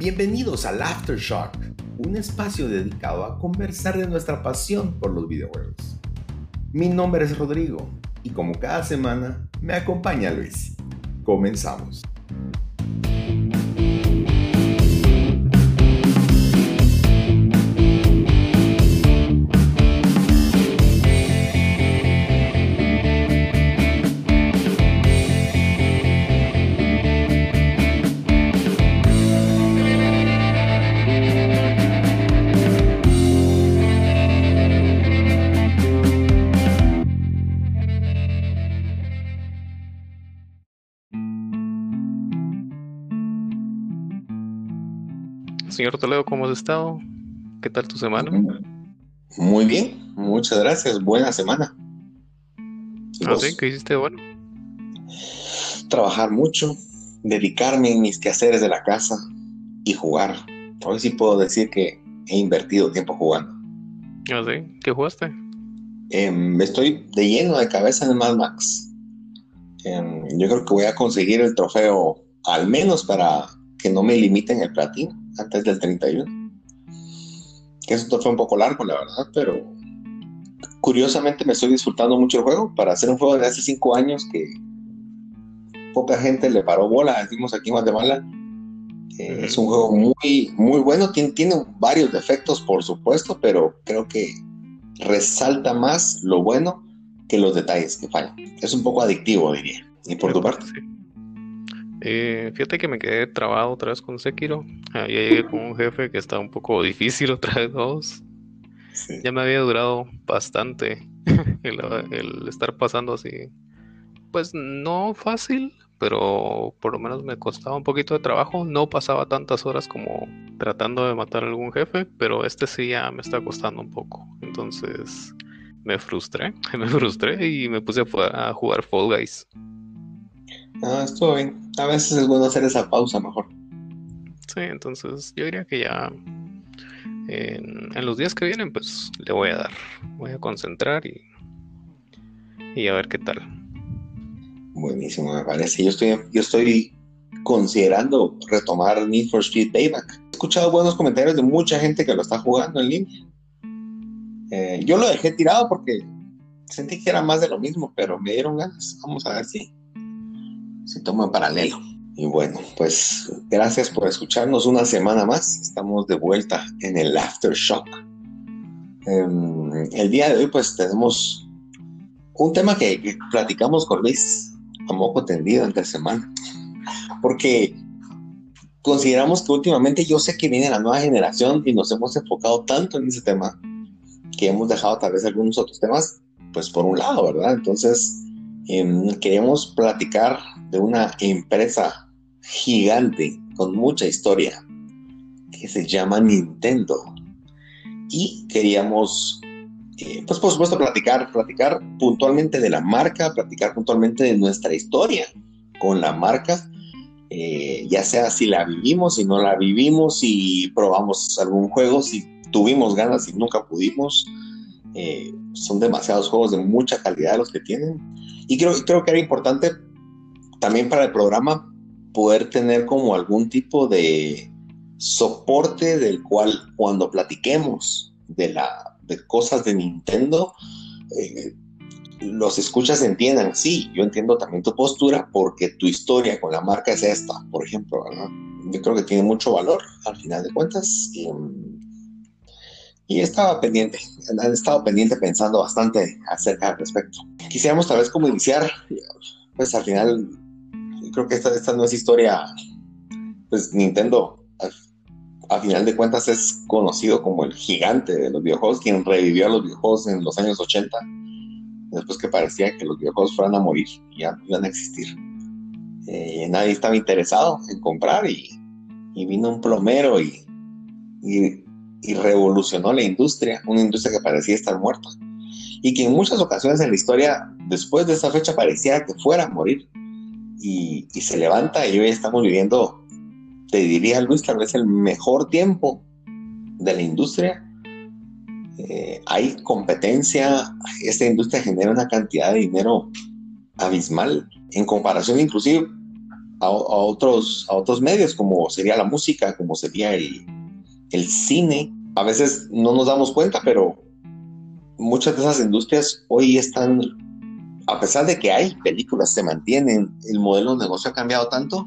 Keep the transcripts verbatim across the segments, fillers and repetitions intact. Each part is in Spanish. Bienvenidos al Aftershock, un espacio dedicado a conversar de nuestra pasión por los videojuegos. Mi nombre es Rodrigo y como cada semana me acompaña Luis. Comenzamos. Señor Toledo, ¿cómo has estado? ¿Qué tal tu semana? Muy bien, muchas gracias. Buena semana. ¿Ah, sí? ¿Qué hiciste bueno? Trabajar mucho, dedicarme en mis quehaceres de la casa y jugar. Hoy sí puedo decir que he invertido tiempo jugando. ¿Ah, sí? ¿Qué jugaste? Eh, estoy de lleno de cabeza en el Mad Max. Eh, yo creo que voy a conseguir el trofeo, al menos para que no me limiten el platino antes del treinta y uno, que eso fue un poco largo, la verdad, pero curiosamente me estoy disfrutando mucho el juego para hacer un juego de hace cinco años que poca gente le paró bola, decimos aquí en Guatemala. Eh, uh-huh. Es un juego muy, muy bueno, tiene, tiene varios defectos, por supuesto, pero creo que resalta más lo bueno que los detalles que fallan. Es un poco adictivo, diría. ¿Y por tu parte? Sí. Eh, fíjate que me quedé trabado otra vez con Sekiro. Ahí llegué con un jefe que estaba un poco difícil otra vez. Dos. Sí. Ya me había durado bastante el, el estar pasando así. Pues no fácil, pero por lo menos me costaba un poquito de trabajo. No pasaba tantas horas como tratando de matar a algún jefe, pero este sí ya me está costando un poco. Entonces me frustré, me frustré y me puse a, a jugar Fall Guys. Ah, estuvo bien. A veces es bueno hacer esa pausa mejor. Sí, entonces yo diría que ya en, en los días que vienen pues le voy a dar, voy a concentrar y, y a ver qué tal. Buenísimo, me parece. Yo estoy, yo estoy considerando retomar Need for Speed Payback. He escuchado buenos comentarios de mucha gente que lo está jugando en línea. Eh, yo lo dejé tirado porque sentí que era más de lo mismo, pero me dieron ganas. Vamos a ver si se toma en paralelo. Y bueno, pues gracias por escucharnos una semana más. Estamos de vuelta en el Aftershock. Um, el día de hoy pues tenemos un tema que, que platicamos con Luis a moco tendido entre semana, porque consideramos que últimamente, yo sé que viene la nueva generación y nos hemos enfocado tanto en ese tema que hemos dejado tal vez algunos otros temas pues por un lado, ¿verdad? Entonces um, queremos platicar de una empresa gigante con mucha historia que se llama Nintendo, y queríamos eh, pues por supuesto platicar platicar puntualmente de la marca, platicar puntualmente de nuestra historia con la marca, eh, ya sea si la vivimos, si no la vivimos, si probamos algún juego, si tuvimos ganas, si nunca pudimos. Eh, son demasiados juegos de mucha calidad los que tienen, y creo, creo que era importante también para el programa poder tener como algún tipo de soporte del cual, cuando platiquemos de, la, de cosas de Nintendo, eh, los escuchas entiendan, sí, yo entiendo también tu postura porque tu historia con la marca es esta, por ejemplo, ¿verdad? Yo creo que tiene mucho valor al final de cuentas, y, y estaba pendiente, he estado pendiente pensando bastante acerca al respecto. Quisiéramos tal vez como iniciar, pues al final creo que esta, esta no es historia, pues Nintendo al final de cuentas es conocido como el gigante de los videojuegos, quien revivió a los videojuegos en los años ochenta, después que parecía que los videojuegos fueran a morir y ya no iban a existir. Eh, nadie estaba interesado en comprar y, y vino un plomero y, y, y revolucionó la industria, una industria que parecía estar muerta y que en muchas ocasiones en la historia después de esa fecha parecía que fuera a morir. Y, y se levanta, y hoy estamos viviendo, te diría Luis, tal vez el mejor tiempo de la industria. Eh, hay competencia, esta industria genera una cantidad de dinero abismal, en comparación inclusive a, a, otros, a otros medios, como sería la música, como sería el, el cine. A veces no nos damos cuenta, pero muchas de esas industrias hoy están, a pesar de que hay películas, se mantienen. El modelo de negocio ha cambiado tanto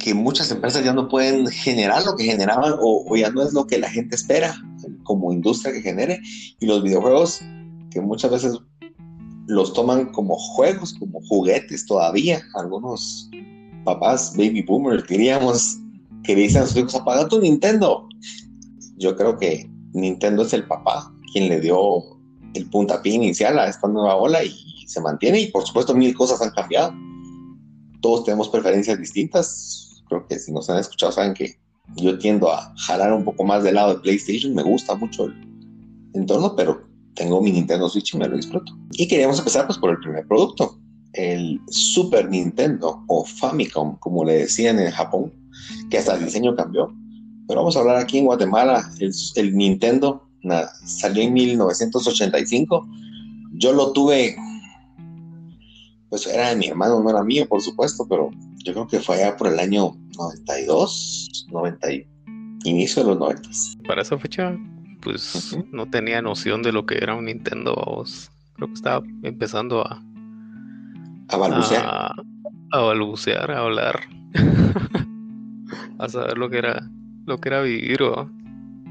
que muchas empresas ya no pueden generar lo que generaban, o, o ya no es lo que la gente espera como industria que genere. Y los videojuegos, que muchas veces los toman como juegos, como juguetes todavía. Algunos papás, baby boomers, diríamos, que dicen a sus hijos, apaga tu Nintendo. Yo creo que Nintendo es el papá quien le dio el puntapié inicial a esta nueva ola y se mantiene. Y por supuesto mil cosas han cambiado. Todos tenemos preferencias distintas. Creo que si nos han escuchado saben que yo tiendo a jalar un poco más del lado de PlayStation. Me gusta mucho el entorno, pero tengo mi Nintendo Switch y me lo disfruto. Y queríamos empezar pues por el primer producto, el Super Nintendo, o Famicom, como le decían en Japón, que hasta el diseño cambió. Pero vamos a hablar aquí en Guatemala. El, el Nintendo na, salió en mil novecientos ochenta y cinco. Yo lo tuve, pues era de mi hermano, no era mío, por supuesto, pero yo creo que fue allá por el año noventa y dos, noventa, inicio de los noventa. Para esa fecha, pues uh-huh. no tenía noción de lo que era un Nintendo. Vos. Creo que estaba empezando a... A balbucear. A, a balbucear, a hablar. A saber lo que era, lo que era vivir, ¿o?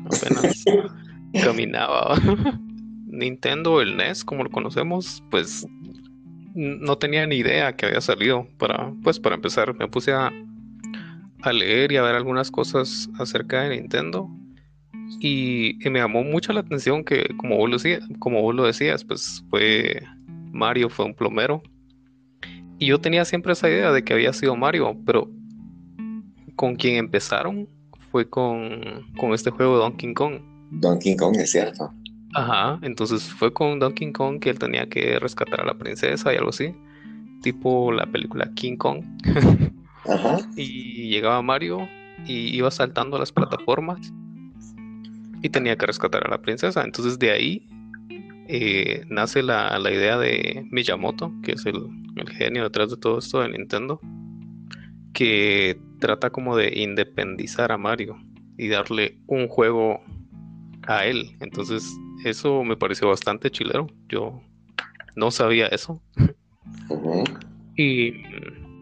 Apenas caminaba. Nintendo, el N E S, como lo conocemos, pues no tenía ni idea que había salido. Para, pues para empezar, me puse a, a leer y a ver algunas cosas acerca de Nintendo. Y, y me llamó mucho la atención que, como vos, lo, como vos lo decías, pues fue Mario, fue un plomero. Y yo tenía siempre esa idea de que había sido Mario, pero con quien empezaron fue con, con este juego Donkey Kong. Donkey Kong, es cierto. Ajá, entonces fue con Donkey Kong que él tenía que rescatar a la princesa y algo así, tipo la película King Kong. Ajá. Y llegaba Mario y iba saltando las plataformas y tenía que rescatar a la princesa. Entonces de ahí eh, nace la, la idea de Miyamoto, que es el, el genio detrás de todo esto de Nintendo, que trata como de independizar a Mario y darle un juego a él. Entonces eso me pareció bastante chilero. Yo no sabía eso. Uh-huh. Y,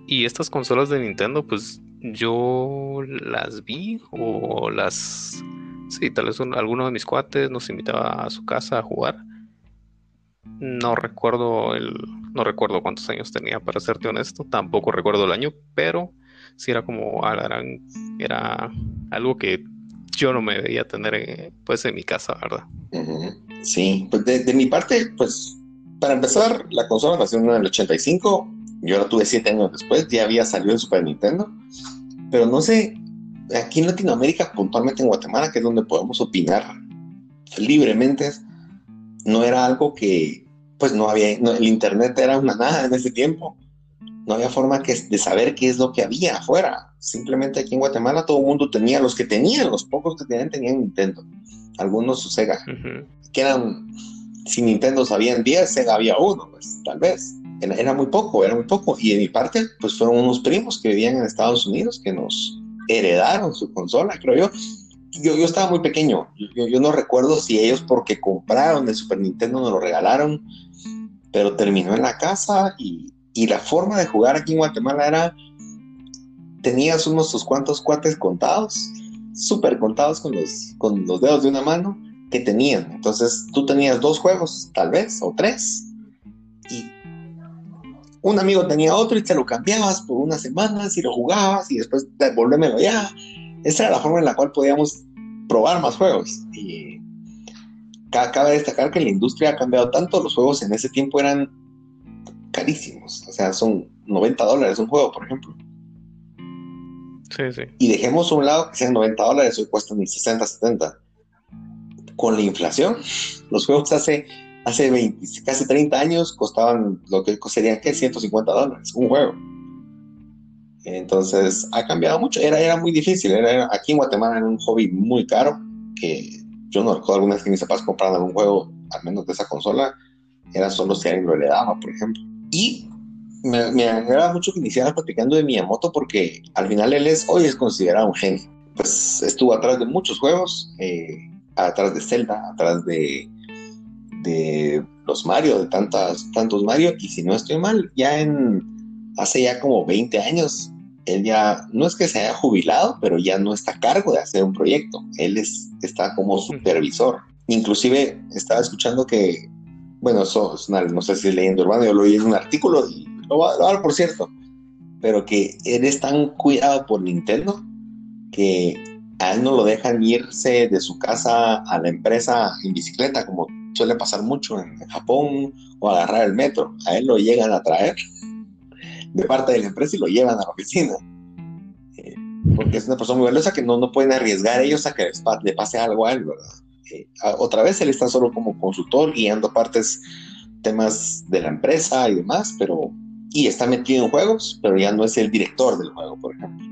y estas consolas de Nintendo, pues yo las vi, o las... Sí, tal vez un, alguno de mis cuates nos invitaba a su casa a jugar. No recuerdo el, no recuerdo cuántos años tenía, para serte honesto. Tampoco recuerdo el año, pero sí era como, era algo que yo no me veía tener pues en mi casa, ¿verdad? Uh-huh. Sí, pues de, de mi parte, pues para empezar, la consola nació en el ochenta y cinco. Yo la tuve siete años después, ya había salido el Super Nintendo. Pero no sé, aquí en Latinoamérica, puntualmente en Guatemala, que es donde podemos opinar libremente, no era algo que, pues no había, no, el internet era una nada en ese tiempo. No había forma que, de saber qué es lo que había afuera. Simplemente aquí en Guatemala todo el mundo tenía, los que tenían, los pocos que tenían, tenían Nintendo. Algunos su Sega. Uh-huh. Que eran, si Nintendo sabían diez, Sega había uno, pues tal vez. Era, era muy poco, era muy poco. Y de mi parte, pues fueron unos primos que vivían en Estados Unidos que nos heredaron su consola, creo yo. Yo, yo estaba muy pequeño. Yo, yo no recuerdo si ellos porque compraron el Super Nintendo nos lo regalaron, pero terminó en la casa y... Y la forma de jugar aquí en Guatemala era... Tenías unos tus cuantos cuates contados, súper contados con los, con los dedos de una mano, que tenían. Entonces tú tenías dos juegos, tal vez, o tres. Y un amigo tenía otro y te lo cambiabas por unas semanas y lo jugabas y después devolvémelo ya. Esa era la forma en la cual podíamos probar más juegos. Y cabe destacar que la industria ha cambiado tanto. Los juegos en ese tiempo eran... carísimos, o sea, son noventa dólares un juego, por ejemplo. Sí, sí. Y dejemos a un lado que sean noventa dólares, hoy cuestan ni sesenta, setenta. Con la inflación, los juegos hace, hace veinte, casi treinta años costaban lo que serían, ¿qué? ciento cincuenta dólares un juego. Entonces, ha cambiado mucho. Era, era muy difícil. Era, era, aquí en Guatemala era un hobby muy caro, que yo no recuerdo alguna vez que mis papás compraron algún juego, al menos de esa consola, era solo si alguien lo heredaba, por ejemplo. Y me, me agrada mucho que iniciaran platicando de Miyamoto, porque al final él es, hoy es considerado un genio. Pues estuvo atrás de muchos juegos, eh, atrás de Zelda, atrás de, de los Mario, de tantas, tantos Mario, y si no estoy mal, ya en hace ya como veinte años, él ya, no es que se haya jubilado, pero ya no está a cargo de hacer un proyecto, él es, está como supervisor. Inclusive estaba escuchando que, bueno, eso es una, no sé si es leyenda urbana, yo lo oí en un artículo, y lo voy a dar por cierto, pero que él es tan cuidado por Nintendo que a él no lo dejan irse de su casa a la empresa en bicicleta, como suele pasar mucho en Japón, o agarrar el metro. A él lo llegan a traer de parte de la empresa y lo llevan a la oficina, eh, porque es una persona muy valiosa que no, no pueden arriesgar ellos a que le pase algo a él, ¿verdad? Eh, a, otra vez él está solo como consultor, guiando partes, temas de la empresa y demás, pero, y está metido en juegos, pero ya no es el director del juego, por ejemplo.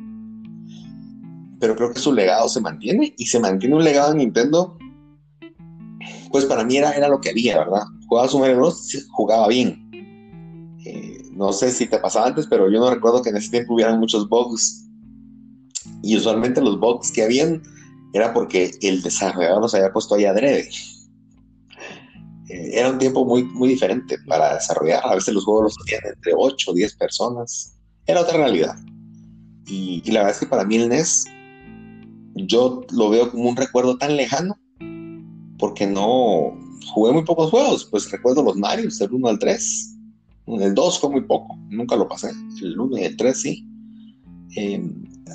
Pero creo que su legado se mantiene, y se mantiene un legado de Nintendo. Pues para mí era, era lo que había, ¿verdad? Jugaba su Mario Bros, jugaba bien. Eh, no sé si te pasaba antes, pero yo no recuerdo que en ese tiempo hubieran muchos bugs, y usualmente los bugs que habían era porque el desarrollador los había puesto ahí adrede. Eh, era un tiempo muy, muy diferente para desarrollar. A veces los juegos los hacían entre ocho o diez personas. Era otra realidad. Y, y la verdad es que para mí el N E S... yo lo veo como un recuerdo tan lejano, porque no jugué muy pocos juegos. Pues recuerdo los Mario, el uno al tres, el dos fue muy poco, nunca lo pasé, el uno y el tres sí. eh,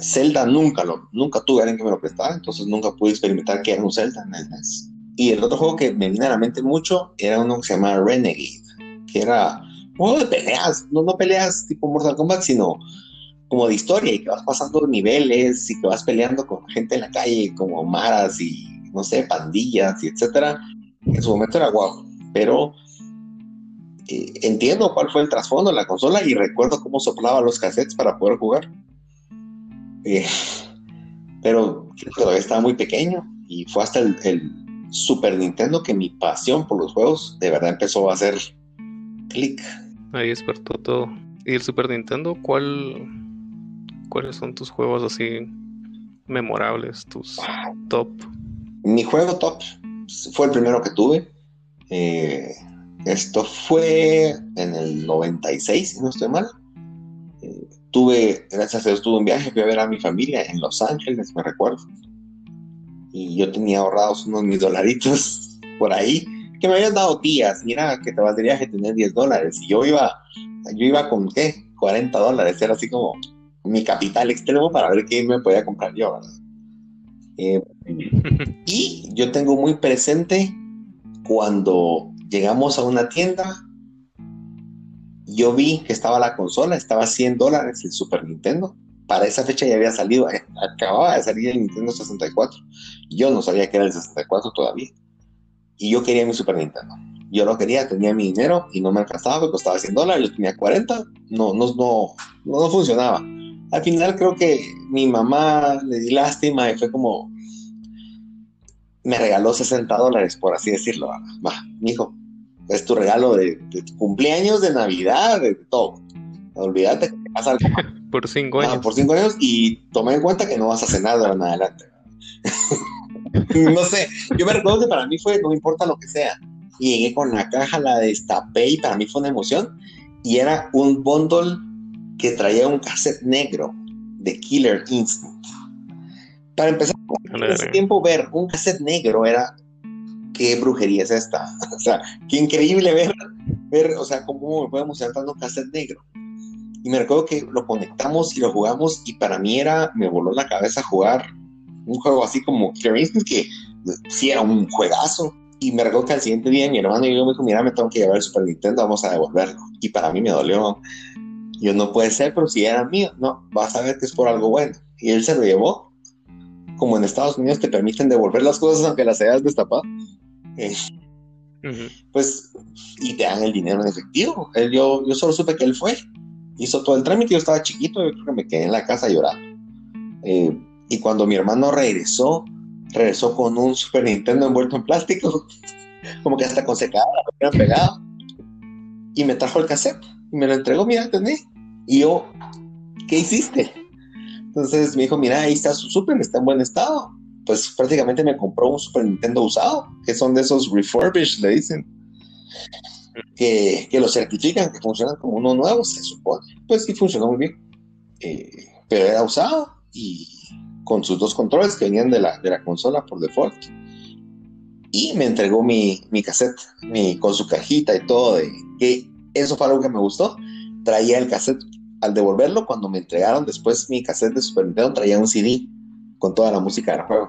Zelda nunca lo, nunca tuve a alguien que me lo prestara, entonces nunca pude experimentar que era un Zelda en el N E S. Y el otro juego que me vino a la mente mucho era uno que se llamaba Renegade, que era un juego de peleas, no, no peleas tipo Mortal Kombat, sino como de historia, y que vas pasando niveles y que vas peleando con gente en la calle, como maras y no sé, pandillas y etcétera. En su momento era guau, pero eh, entiendo cuál fue el trasfondo de la consola, y recuerdo cómo soplaba los cassettes para poder jugar. Eh, pero todavía estaba muy pequeño, y fue hasta el, el Super Nintendo que mi pasión por los juegos de verdad empezó a hacer clic. Ahí despertó todo. ¿Y el Super Nintendo? ¿Cuál? ¿Cuáles son tus juegos así memorables, tus top? Mi juego top fue el primero que tuve. Eh, esto fue en el noventa y seis, si no estoy mal. Eh, tuve, gracias a Dios, tuve un viaje, fui a ver a mi familia en Los Ángeles, me recuerdo. Y yo tenía ahorrados unos mis dolaritos por ahí, que me habían dado tías. Mira, que te vas de viaje, tenés diez dólares. Y yo iba, yo iba con, ¿qué? cuarenta dólares. Era así como mi capital extremo para ver qué me podía comprar yo, ¿verdad? Eh, y yo tengo muy presente cuando llegamos a una tienda, yo vi que estaba la consola, estaba cien dólares el Super Nintendo. Para esa fecha ya había salido, acababa de salir el Nintendo sesenta y cuatro. Yo no sabía que era el sesenta y cuatro todavía. Y yo quería mi Super Nintendo. Yo lo quería, tenía mi dinero y no me alcanzaba, me costaba cien dólares, yo tenía cuarenta. No, no, no, no funcionaba. Al final creo que mi mamá le di lástima y fue como... me regaló sesenta dólares, por así decirlo. Va, mijo, es tu regalo de, de tu cumpleaños, de Navidad, de todo. Olvídate que te vas al... por cinco años. Ah, por cinco años, y toma en cuenta que no vas a cenar de ahora en adelante. No sé, yo me recuerdo que para mí fue, no importa lo que sea. Y llegué con la caja, la destapé, y para mí fue una emoción. Y era un bundle que traía un cassette negro de Killer Instinct. Para empezar, en ese tiempo ver un cassette negro era... ¿qué brujería es esta? O sea, qué increíble ver, ver, o sea, cómo me puede emocionar tanto un cassette negro. Y me recuerdo que lo conectamos y lo jugamos, y para mí era... me voló la cabeza jugar un juego así como Killer Instinct, que sí era un juegazo. Y me recuerdo que al siguiente día mi hermano y yo me dijo, mira, me tengo que llevar el Super Nintendo, vamos a devolverlo. Y para mí me dolió. Yo, no puede ser, pero si era mío. No, vas a ver que es por algo bueno. Y él se lo llevó. Como en Estados Unidos te permiten devolver las cosas aunque las hayas destapado, eh, uh-huh. Pues, y te dan el dinero en efectivo. Él, yo, yo solo supe que él fue, hizo todo el trámite, yo estaba chiquito, yo creo que me quedé en la casa llorando. Eh, y cuando mi hermano regresó, regresó con un Super Nintendo envuelto en plástico, como que hasta con secadora, pegado, y me trajo el cassette. Y me lo entregó, mira, tenés. Y yo, ¿qué hiciste? Entonces me dijo, mira, ahí está su Super, está en buen estado. Pues prácticamente me compró un Super Nintendo usado, que son de esos refurbished, le dicen. Que, que lo certifican, que funcionan como uno nuevo, se supone. Pues sí, funcionó muy bien. Eh, pero era usado y con sus dos controles que venían de la, de la consola por default. Y me entregó mi, mi cassette, mi, con su cajita y todo. De, que eso fue algo que me gustó. Traía el cassette. Al devolverlo, cuando me entregaron después mi cassette de Super Nintendo, traía un C D con toda la música del juego.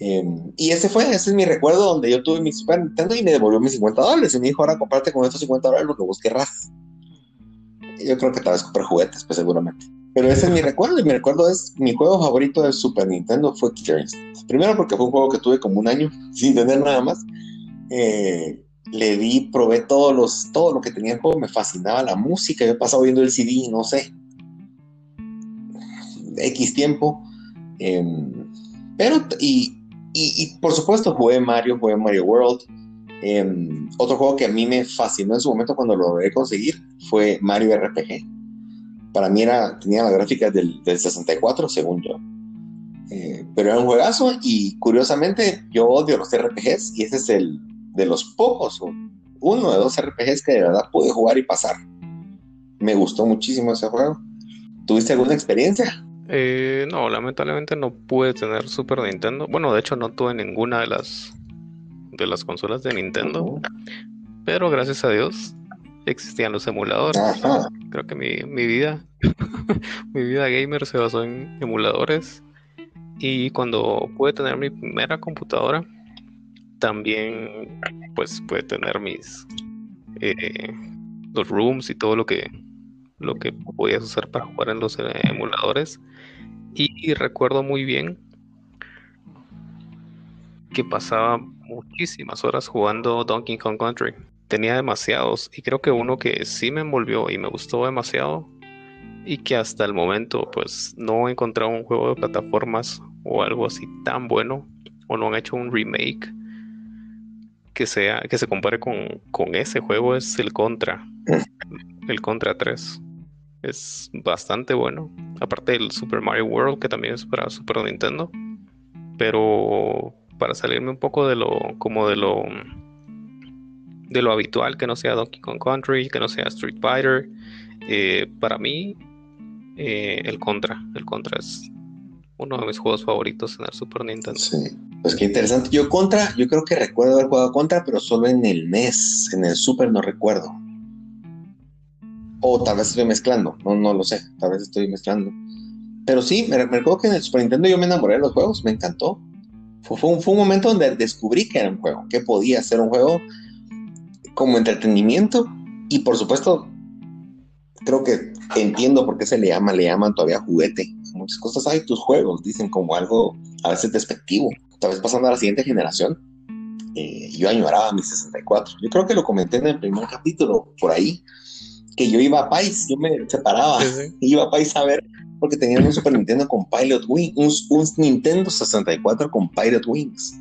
Eh, y ese fue, ese es mi recuerdo donde yo tuve mi Super Nintendo y me devolvió mis cincuenta dólares. Y me dijo, ahora comprarte con estos cincuenta dólares lo que vos querrás. Yo creo que tal vez compré juguetes, pues seguramente. Pero ese es mi recuerdo, y mi recuerdo es, mi juego favorito de Super Nintendo fue Killer Instinct. Primero porque fue un juego que tuve como un año sin tener nada más. Eh, le di, probé todos los, todo lo que tenía el juego, me fascinaba la música, yo he pasado viendo el C D, no sé, X tiempo. Eh, pero, y, y, y por supuesto jugué Mario, jugué Mario World. Eh, otro juego que a mí me fascinó en su momento cuando lo logré conseguir fue Mario R P G. Para mí era, tenía las gráficas del, del sesenta y cuatro, según yo. Eh, pero era un juegazo, y curiosamente yo odio los R P Gs, y ese es el de los pocos, uno de dos R P Gs que de verdad pude jugar y pasar. Me gustó muchísimo ese juego. ¿Tuviste alguna experiencia? Eh, no, lamentablemente no pude tener Super Nintendo. Bueno, de hecho no tuve ninguna de las de las consolas de Nintendo. Uh-huh. Pero gracias a Dios existían los emuladores. Ajá. Creo que mi, mi vida mi vida gamer se basó en emuladores. Y cuando pude tener mi primera computadora, también pues pude tener mis eh, los rooms y todo lo que lo que podías usar para jugar en los emuladores. Y, y recuerdo muy bien que pasaba muchísimas horas jugando Donkey Kong Country. Tenía demasiados, y creo que uno que sí me envolvió y me gustó demasiado, y que hasta el momento pues no he encontrado un juego de plataformas o algo así tan bueno, o no han hecho un remake que sea, que se compare con, con ese juego, es el Contra. El Contra tres es bastante bueno, aparte del Super Mario World, que también es para Super Nintendo. Pero para salirme un poco de lo como de lo de lo habitual, que no sea Donkey Kong Country, que no sea Street Fighter, eh, para mí eh, el Contra el Contra es uno de mis juegos favoritos en el Super Nintendo. Sí, pues qué interesante. Yo Contra, yo creo que recuerdo haber jugado Contra, pero solo en el N E S, en el Super no recuerdo. O tal vez estoy mezclando, no, no lo sé, tal vez estoy mezclando. Pero sí, me, me recuerdo que en el Super Nintendo yo me enamoré de los juegos, me encantó. Fue, fue, un, fue un momento donde descubrí que era un juego, que podía ser un juego como entretenimiento. Y por supuesto, creo que entiendo por qué se le llama, le llaman todavía juguete. Muchas cosas hay, tus juegos dicen como algo a veces despectivo. Tal vez pasando a la siguiente generación, eh, yo añoraba mi sesenta y cuatro. Yo creo que lo comenté en el primer capítulo por ahí, que yo iba a Pais, yo me separaba, sí. Iba a Pais a ver, porque tenían un Super Nintendo con Pilot Wings, un, un Nintendo sesenta y cuatro con Pilot Wings.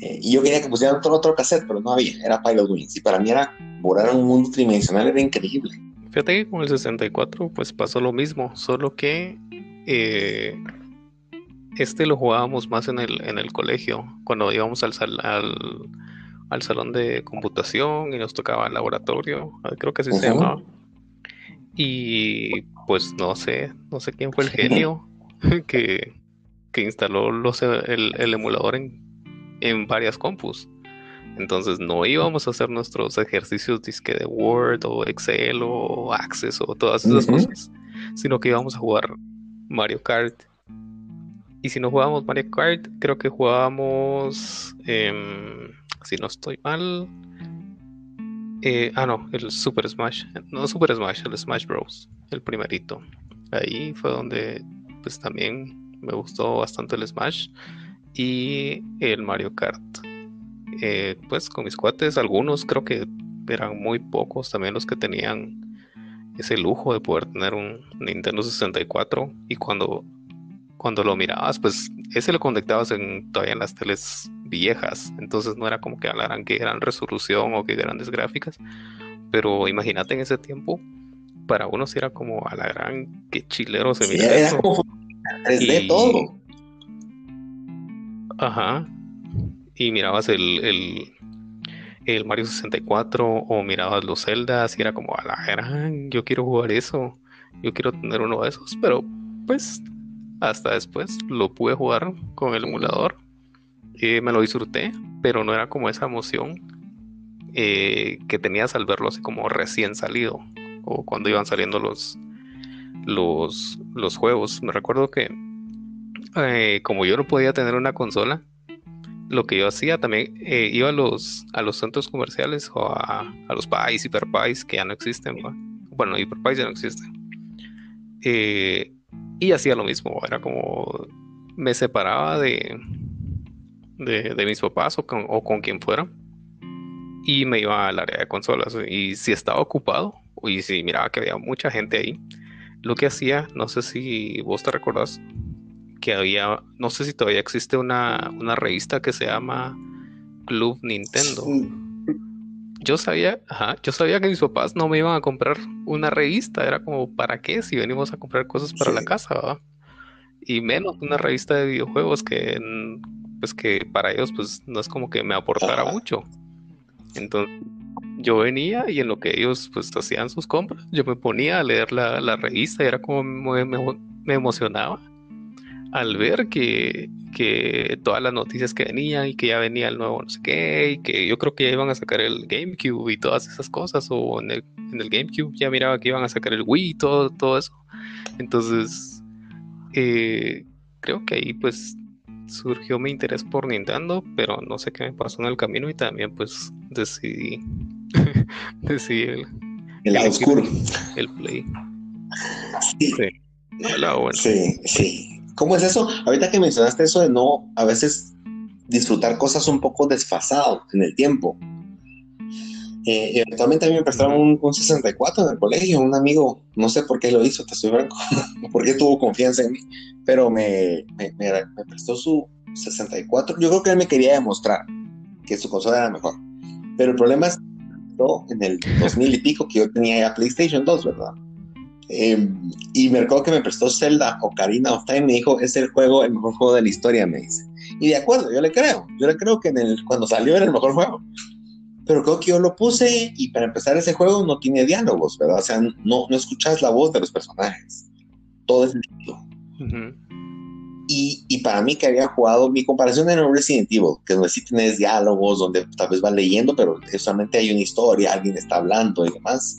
Eh, y yo quería que pusieran otro, otro cassette, pero no había, era Pilot Wings. Y para mí era borrar un mundo tridimensional, era increíble. Fíjate que con el sesenta y cuatro pues pasó lo mismo, solo que eh, este lo jugábamos más en el, en el colegio, cuando íbamos al, sal, al, al salón de computación y nos tocaba el laboratorio, creo que así uh-huh. se llamaba. Y pues no sé, no sé quién fue el genio que, que instaló los, el, el emulador en, en varias compus. Entonces no íbamos a hacer nuestros ejercicios disque de Word o Excel o Access o todas esas uh-huh. cosas, sino que íbamos a jugar Mario Kart. Y si no jugábamos Mario Kart, creo que jugábamos, eh, si no estoy mal, eh, ah no, el Super Smash, no Super Smash, el Smash Bros, el primerito. Ahí fue donde pues también me gustó bastante el Smash y el Mario Kart. Eh, pues con mis cuates, algunos, creo que eran muy pocos también los que tenían ese lujo de poder tener un Nintendo sesenta y cuatro. Y cuando, cuando lo mirabas, pues ese lo conectabas en, todavía en las teles viejas, entonces no era como que hablaran que gran resolución o que grandes gráficas, Pero imagínate en ese tiempo, para uno si era como a la gran, qué chilero se sí, mira era eso. Como tres D y... todo. Ajá. Y mirabas el, el, el Mario sesenta y cuatro o mirabas los Zeldas y era como a la gran, yo quiero jugar eso, yo quiero tener uno de esos, pero pues hasta después lo pude jugar con el emulador, eh, me lo disfruté, pero no era como esa emoción eh, que tenías al verlo así como recién salido o cuando iban saliendo los los, los juegos. Me recuerdo que eh, como yo no podía tener una consola, lo que yo hacía también, eh, iba a los, a los centros comerciales o a, a los Pais, Hyperpais, que ya no existen, ¿va? Bueno, Hyperpais ya no existen, eh, y hacía lo mismo, era como me separaba de de, de mis papás o con, o con quien fuera y me iba al área de consolas, y si estaba ocupado y si miraba que había mucha gente ahí, lo que hacía, no sé si vos te recordás que había, no sé si todavía existe una, una revista que se llama Club Nintendo. Sí. Yo sabía, ajá, yo sabía que mis papás no me iban a comprar una revista, era como, ¿para qué? Si venimos a comprar cosas para sí. la casa, ¿verdad? Y menos una revista de videojuegos que, pues que para ellos pues no es como que me aportara ajá. mucho. Entonces yo venía y en lo que ellos pues hacían sus compras, yo me ponía a leer la, la revista y era como me, me, me emocionaba al ver que, que todas las noticias que venían y que ya venía el nuevo no sé qué, y que yo creo que ya iban a sacar el GameCube y todas esas cosas, o en el, en el GameCube ya miraba que iban a sacar el Wii y todo, todo eso. Entonces eh, creo que ahí pues surgió mi interés por Nintendo, pero no sé qué me pasó en el camino y también pues decidí decidí el, el, el oscuro el Play. Sí, sí. Hola, bueno. Sí, sí. ¿Cómo es eso? Ahorita que mencionaste eso de no, a veces, disfrutar cosas un poco desfasado en el tiempo. Eh, eventualmente a mí me prestaron un, un sesenta y cuatro en el colegio, un amigo, no sé por qué lo hizo, te soy franco, porque tuvo confianza en mí, pero me, me, me, me prestó su sesenta y cuatro. Yo creo que él me quería demostrar que su consola era mejor, pero el problema es que en el dos mil y pico que yo tenía ya PlayStation dos, ¿verdad? Eh, y me recuerdo que me prestó Zelda Ocarina of Time, me dijo, es el juego, el mejor juego de la historia, me dice. Y de acuerdo, yo le creo, yo le creo que en el, cuando salió era el mejor juego. Pero creo que yo lo puse y para empezar ese juego no tiene diálogos, ¿verdad? O sea, no, no escuchas la voz de los personajes. Todo es lindo. Uh-huh. Y, y para mí que había jugado, mi comparación era Resident Evil, que donde sí tienes diálogos, donde tal vez vas leyendo, pero solamente hay una historia, alguien está hablando y demás.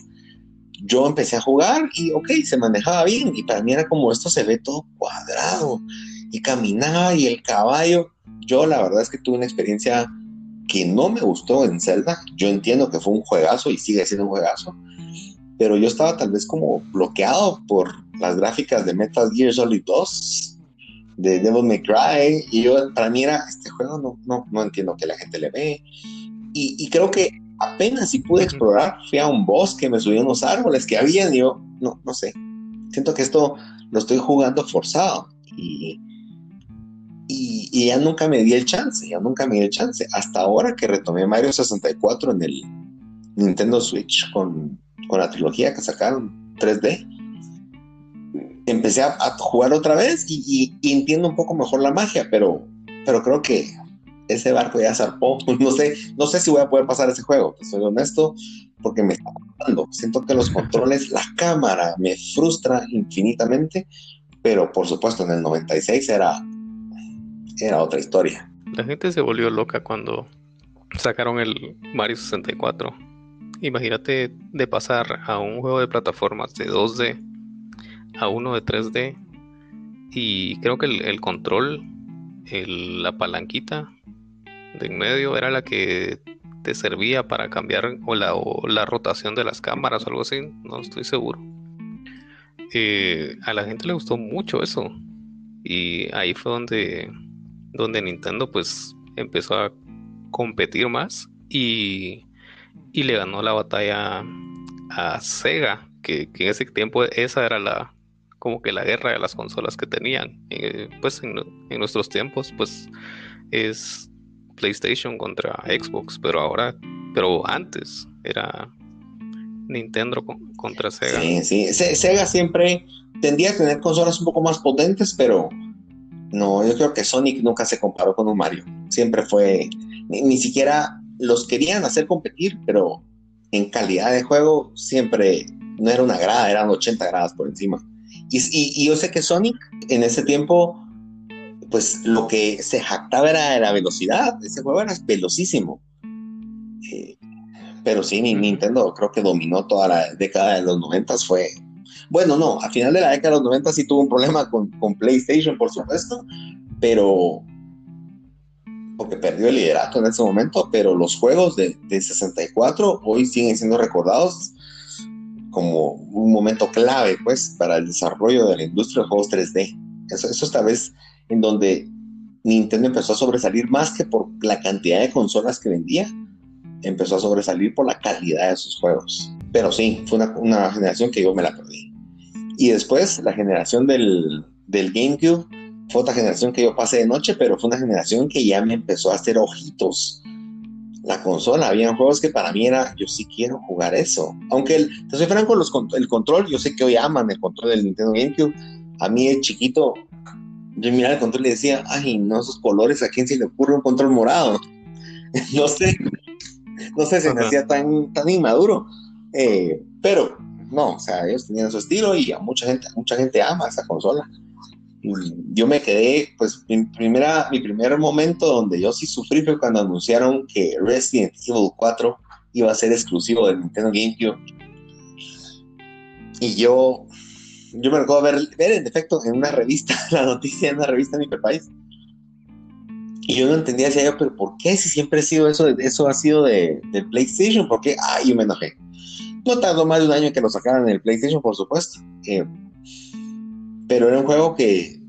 Yo empecé a jugar y ok, se manejaba bien y para mí era como esto se ve todo cuadrado y caminaba y el caballo. Yo la verdad es que tuve una experiencia que no me gustó en Zelda. Yo entiendo que fue un juegazo y sigue siendo un juegazo, pero yo estaba tal vez como bloqueado por las gráficas de Metal Gear Solid dos, de Devil May Cry, y yo, para mí era este juego no, no, no entiendo que la gente le ve y, y creo que apenas si pude explorar, fui a un bosque, me subí a unos árboles que habían y yo, no, no sé, siento que esto lo estoy jugando forzado y, y, y ya nunca me di el chance, ya nunca me di el chance, hasta ahora que retomé Mario sesenta y cuatro en el Nintendo Switch con, con la trilogía que sacaron tres D, empecé a, a jugar otra vez y, y, y entiendo un poco mejor la magia, pero, pero creo que ese barco ya zarpó, no sé, no sé si voy a poder pasar ese juego, pues soy honesto, porque me está matando, siento que los controles, la cámara me frustra infinitamente, pero por supuesto en el noventa y seis era, era otra historia. La gente se volvió loca cuando sacaron el Mario sesenta y cuatro, imagínate de pasar a un juego de plataformas de dos D a uno de tres D, y creo que el, el control, el, la palanquita de en medio era la que te servía para cambiar o la, o la rotación de las cámaras o algo así, no estoy seguro. Eh, a la gente le gustó mucho eso y ahí fue donde, donde Nintendo pues empezó a competir más y, y le ganó la batalla a Sega, que, que en ese tiempo esa era la como que la guerra de las consolas que tenían. Eh, pues en, en nuestros tiempos pues es PlayStation contra Xbox, pero ahora, pero antes era Nintendo con, contra Sega. Sí, sí, Se, Sega siempre tendía a tener consolas un poco más potentes, pero no, yo creo que Sonic nunca se comparó con un Mario. Siempre fue, ni, ni siquiera los querían hacer competir, pero en calidad de juego siempre no era una grada, eran ochenta gradas por encima. Y, y, y yo sé que Sonic en ese tiempo, pues lo que se jactaba era de la velocidad. Ese juego era velocísimo. Eh, pero sí, Nintendo creo que dominó toda la década de los noventas. Fue... Bueno, no, al final de la década de los noventas sí tuvo un problema con, con PlayStation, por supuesto, pero... porque perdió el liderato en ese momento, pero los juegos de, de sesenta y cuatro hoy siguen siendo recordados como un momento clave, pues, para el desarrollo de la industria de juegos tres D. Eso, eso tal vez en donde Nintendo empezó a sobresalir más que por la cantidad de consolas que vendía, empezó a sobresalir por la calidad de sus juegos. Pero sí, fue una, una generación que yo me la perdí. Y después, la generación del, del GameCube fue otra generación que yo pasé de noche, pero fue una generación que ya me empezó a hacer ojitos la consola. Habían juegos que para mí era, yo sí quiero jugar eso. Aunque, el, te soy franco, los, el control, yo sé que hoy aman el control del Nintendo GameCube. A mí de chiquito, yo miraba el control y decía, ay, no, esos colores, ¿a quién se le ocurre un control morado? No sé, no sé, se me hacía tan, tan inmaduro. Eh, pero, no, o sea, ellos tenían su estilo y a mucha gente, mucha gente ama esa consola. Yo me quedé, pues mi, primera, mi primer momento donde yo sí sufrí fue cuando anunciaron que Resident Evil cuatro iba a ser exclusivo del Nintendo GameCube. Y yo, yo me recuerdo ver, ver en defecto en una revista, la noticia en una revista en mi país. Y yo no entendía, decía yo, pero ¿por qué? Si siempre ha sido eso, eso ha sido de, de PlayStation, ¿por qué? Ah, yo me enojé. No tardó más de un año en que lo sacaran en el PlayStation, por supuesto. Eh, Pero era un juego que,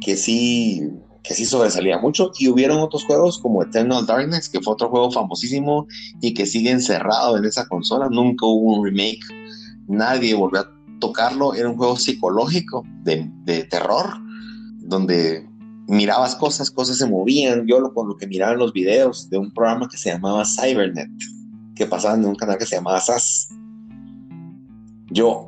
que, sí, que sí sobresalía mucho. Y hubieron otros juegos como Eternal Darkness, que fue otro juego famosísimo y que sigue encerrado en esa consola. Nunca hubo un remake. Nadie volvió a tocarlo. Era un juego psicológico de, de terror, donde mirabas cosas, cosas se movían. Yo lo, lo que miraba en los videos de un programa que se llamaba Cybernet, que pasaba en un canal que se llamaba S A S. Yo...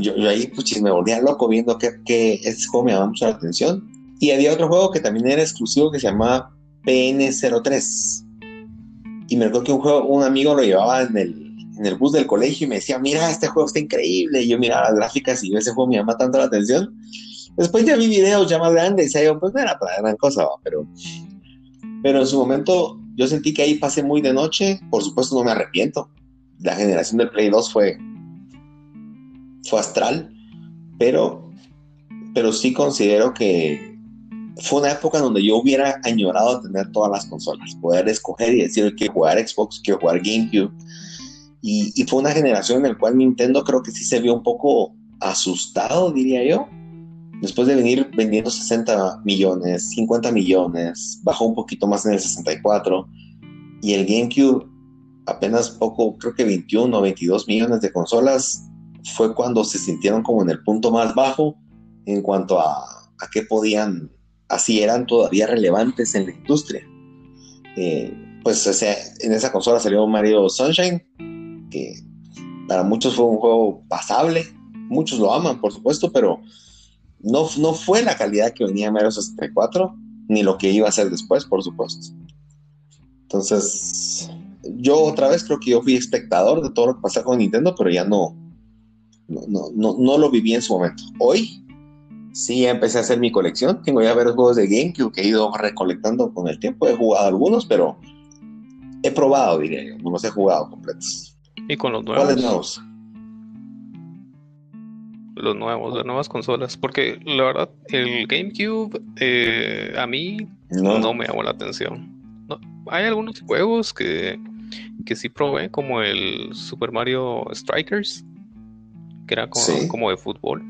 Yo, yo ahí puchis, me volvía loco viendo que, que ese juego me llamaba mucho la atención. Y había otro juego que también era exclusivo que se llamaba P N cero tres, y me acuerdo que un, juego, un amigo lo llevaba en el, en el bus del colegio y me decía, mira, este juego está increíble, y yo miraba las gráficas y ese juego me llama tanto la atención. Después ya vi videos ya más grandes y decía yo, pues no era para gran cosa, pero, pero en su momento yo sentí que ahí pasé muy de noche. Por supuesto no me arrepiento, la generación del Play dos fue fue astral, pero pero sí considero que fue una época donde yo hubiera añorado tener todas las consolas, poder escoger y decir, quiero jugar Xbox, quiero jugar GameCube, y, y fue una generación en la cual Nintendo creo que sí se vio un poco asustado, diría yo, después de venir vendiendo sesenta millones, cincuenta millones, bajó un poquito más en el sesenta y cuatro, y el GameCube apenas poco, creo que veintiuno o veintidós millones de consolas. Fue cuando se sintieron como en el punto más bajo en cuanto a, a qué podían, así eran todavía relevantes en la industria. Eh, pues o sea, en esa consola salió Mario Sunshine, que para muchos fue un juego pasable, muchos lo aman, por supuesto, pero no, no fue la calidad que venía Mario sesenta y cuatro, ni lo que iba a ser después, por supuesto. Entonces, yo otra vez creo que yo fui espectador de todo lo que pasaba con Nintendo, pero ya no. No, no, no, no lo viví en su momento. Hoy sí ya empecé a hacer mi colección. Tengo ya varios juegos de GameCube que he ido recolectando con el tiempo. He jugado algunos, pero he probado, diría yo. No los he jugado completos. ¿Y con los nuevos? ¿Cuáles nuevos? Los nuevos, las nuevas consolas. Porque la verdad, el GameCube eh, a mí no, no me llamó la atención. No. Hay algunos juegos que, que sí probé, como el Super Mario Strikers, que era como, sí, como de fútbol,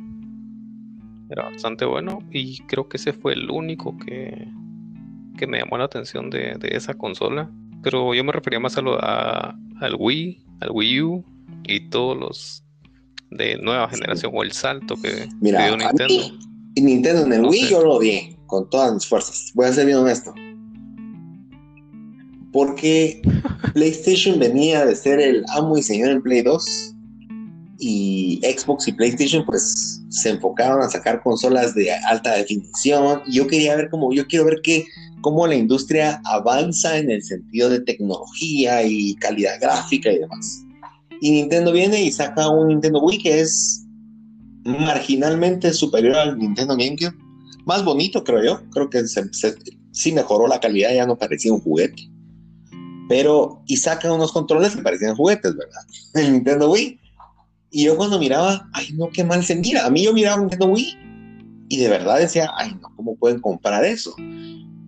era bastante bueno, y creo que ese fue el único que, que me llamó la atención de, de esa consola, pero yo me refería más a lo, a, al Wii, al Wii U y todos los de nueva generación, sí, o el salto que, mira, que dio Nintendo. Mí, Nintendo en el no Wii sé. Yo lo odié con todas mis fuerzas, voy a ser bien honesto, porque PlayStation venía de ser el amo y señor en Play dos y Xbox y PlayStation pues se enfocaron a sacar consolas de alta definición, y yo quería ver cómo, yo quiero ver que, cómo la industria avanza en el sentido de tecnología y calidad gráfica y demás. Y Nintendo viene y saca un Nintendo Wii que es marginalmente superior al Nintendo GameCube, más bonito creo yo, creo que se, se, sí mejoró la calidad, ya no parecía un juguete, pero y saca unos controles que parecían juguetes, ¿verdad? El Nintendo Wii. Y yo cuando miraba, ay no, qué mal se mira. A mí yo miraba un Nintendo Wii y de verdad decía, ay no, ¿cómo pueden comprar eso?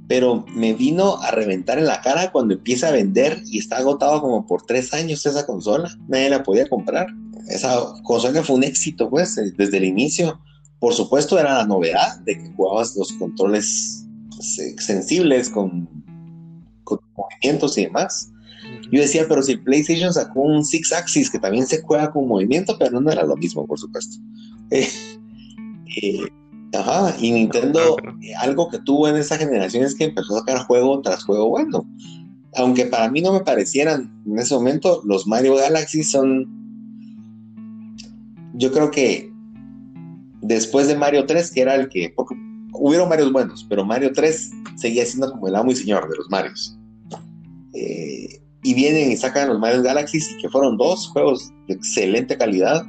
Pero me vino a reventar en la cara cuando empieza a vender y está agotado como por tres años esa consola. Nadie la podía comprar. Esa consola fue un éxito, pues, desde el inicio. Por supuesto, era la novedad de que jugabas los controles sensibles con, con movimientos y demás. Yo decía, pero si el PlayStation sacó un Six Axis que también se juega con movimiento, pero no era lo mismo, por supuesto. Eh, eh, ajá, y Nintendo, eh, algo que tuvo en esa generación es que empezó a sacar juego tras juego bueno. Aunque para mí no me parecieran en ese momento, los Mario Galaxy son... Yo creo que después de Mario tres, que era el que... Porque hubieron Marios buenos, pero Mario tres seguía siendo como el amo y señor de los Marios. Eh... Y vienen y sacan los Mario Galaxy, y que fueron dos juegos de excelente calidad.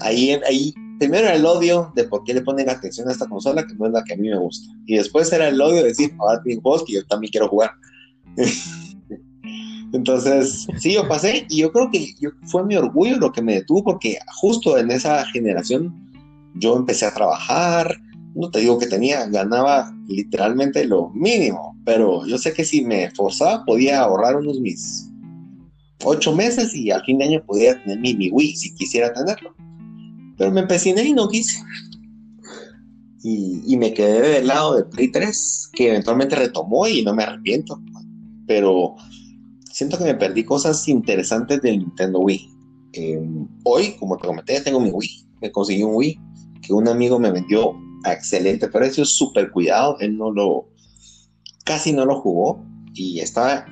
Ahí, ahí primero era el odio de por qué le ponen atención a esta consola, que no es la que a mí me gusta. Y después era el odio de decir, ahora tienen juegos que yo también quiero jugar. Entonces, sí, yo pasé, y yo creo que yo, fue mi orgullo lo que me detuvo, porque justo en esa generación yo empecé a trabajar. No te digo que tenía, ganaba literalmente lo mínimo, pero yo sé que si me esforzaba podía ahorrar unos mis ocho meses y al fin de año podía tener mi, mi Wii si quisiera tenerlo. Pero me empeciné y no quise. Y, y me quedé del lado de Play tres, que eventualmente retomó y no me arrepiento. Pero siento que me perdí cosas interesantes del Nintendo Wii. Eh, hoy, como te comenté, tengo mi Wii. Me conseguí un Wii que un amigo me vendió a excelente precio, súper cuidado. Él no lo, casi no lo jugó, y estaba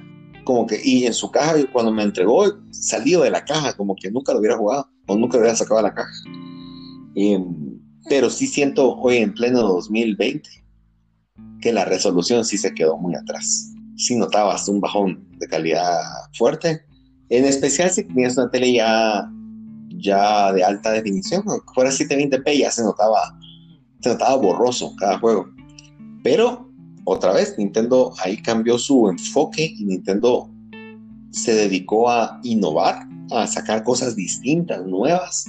como que, y en su caja, cuando me entregó, salió de la caja, como que nunca lo hubiera jugado, o nunca lo hubiera sacado de la caja. Eh, pero sí siento hoy en pleno dos mil veinte que la resolución sí se quedó muy atrás. Sí notabas un bajón de calidad fuerte, en especial si tenías una tele ya, ya de alta definición, aunque fuera siete veinte pe, ya se notaba Se notaba borroso cada juego. Pero, otra vez, Nintendo ahí cambió su enfoque, y Nintendo se dedicó a innovar, a sacar cosas distintas, nuevas.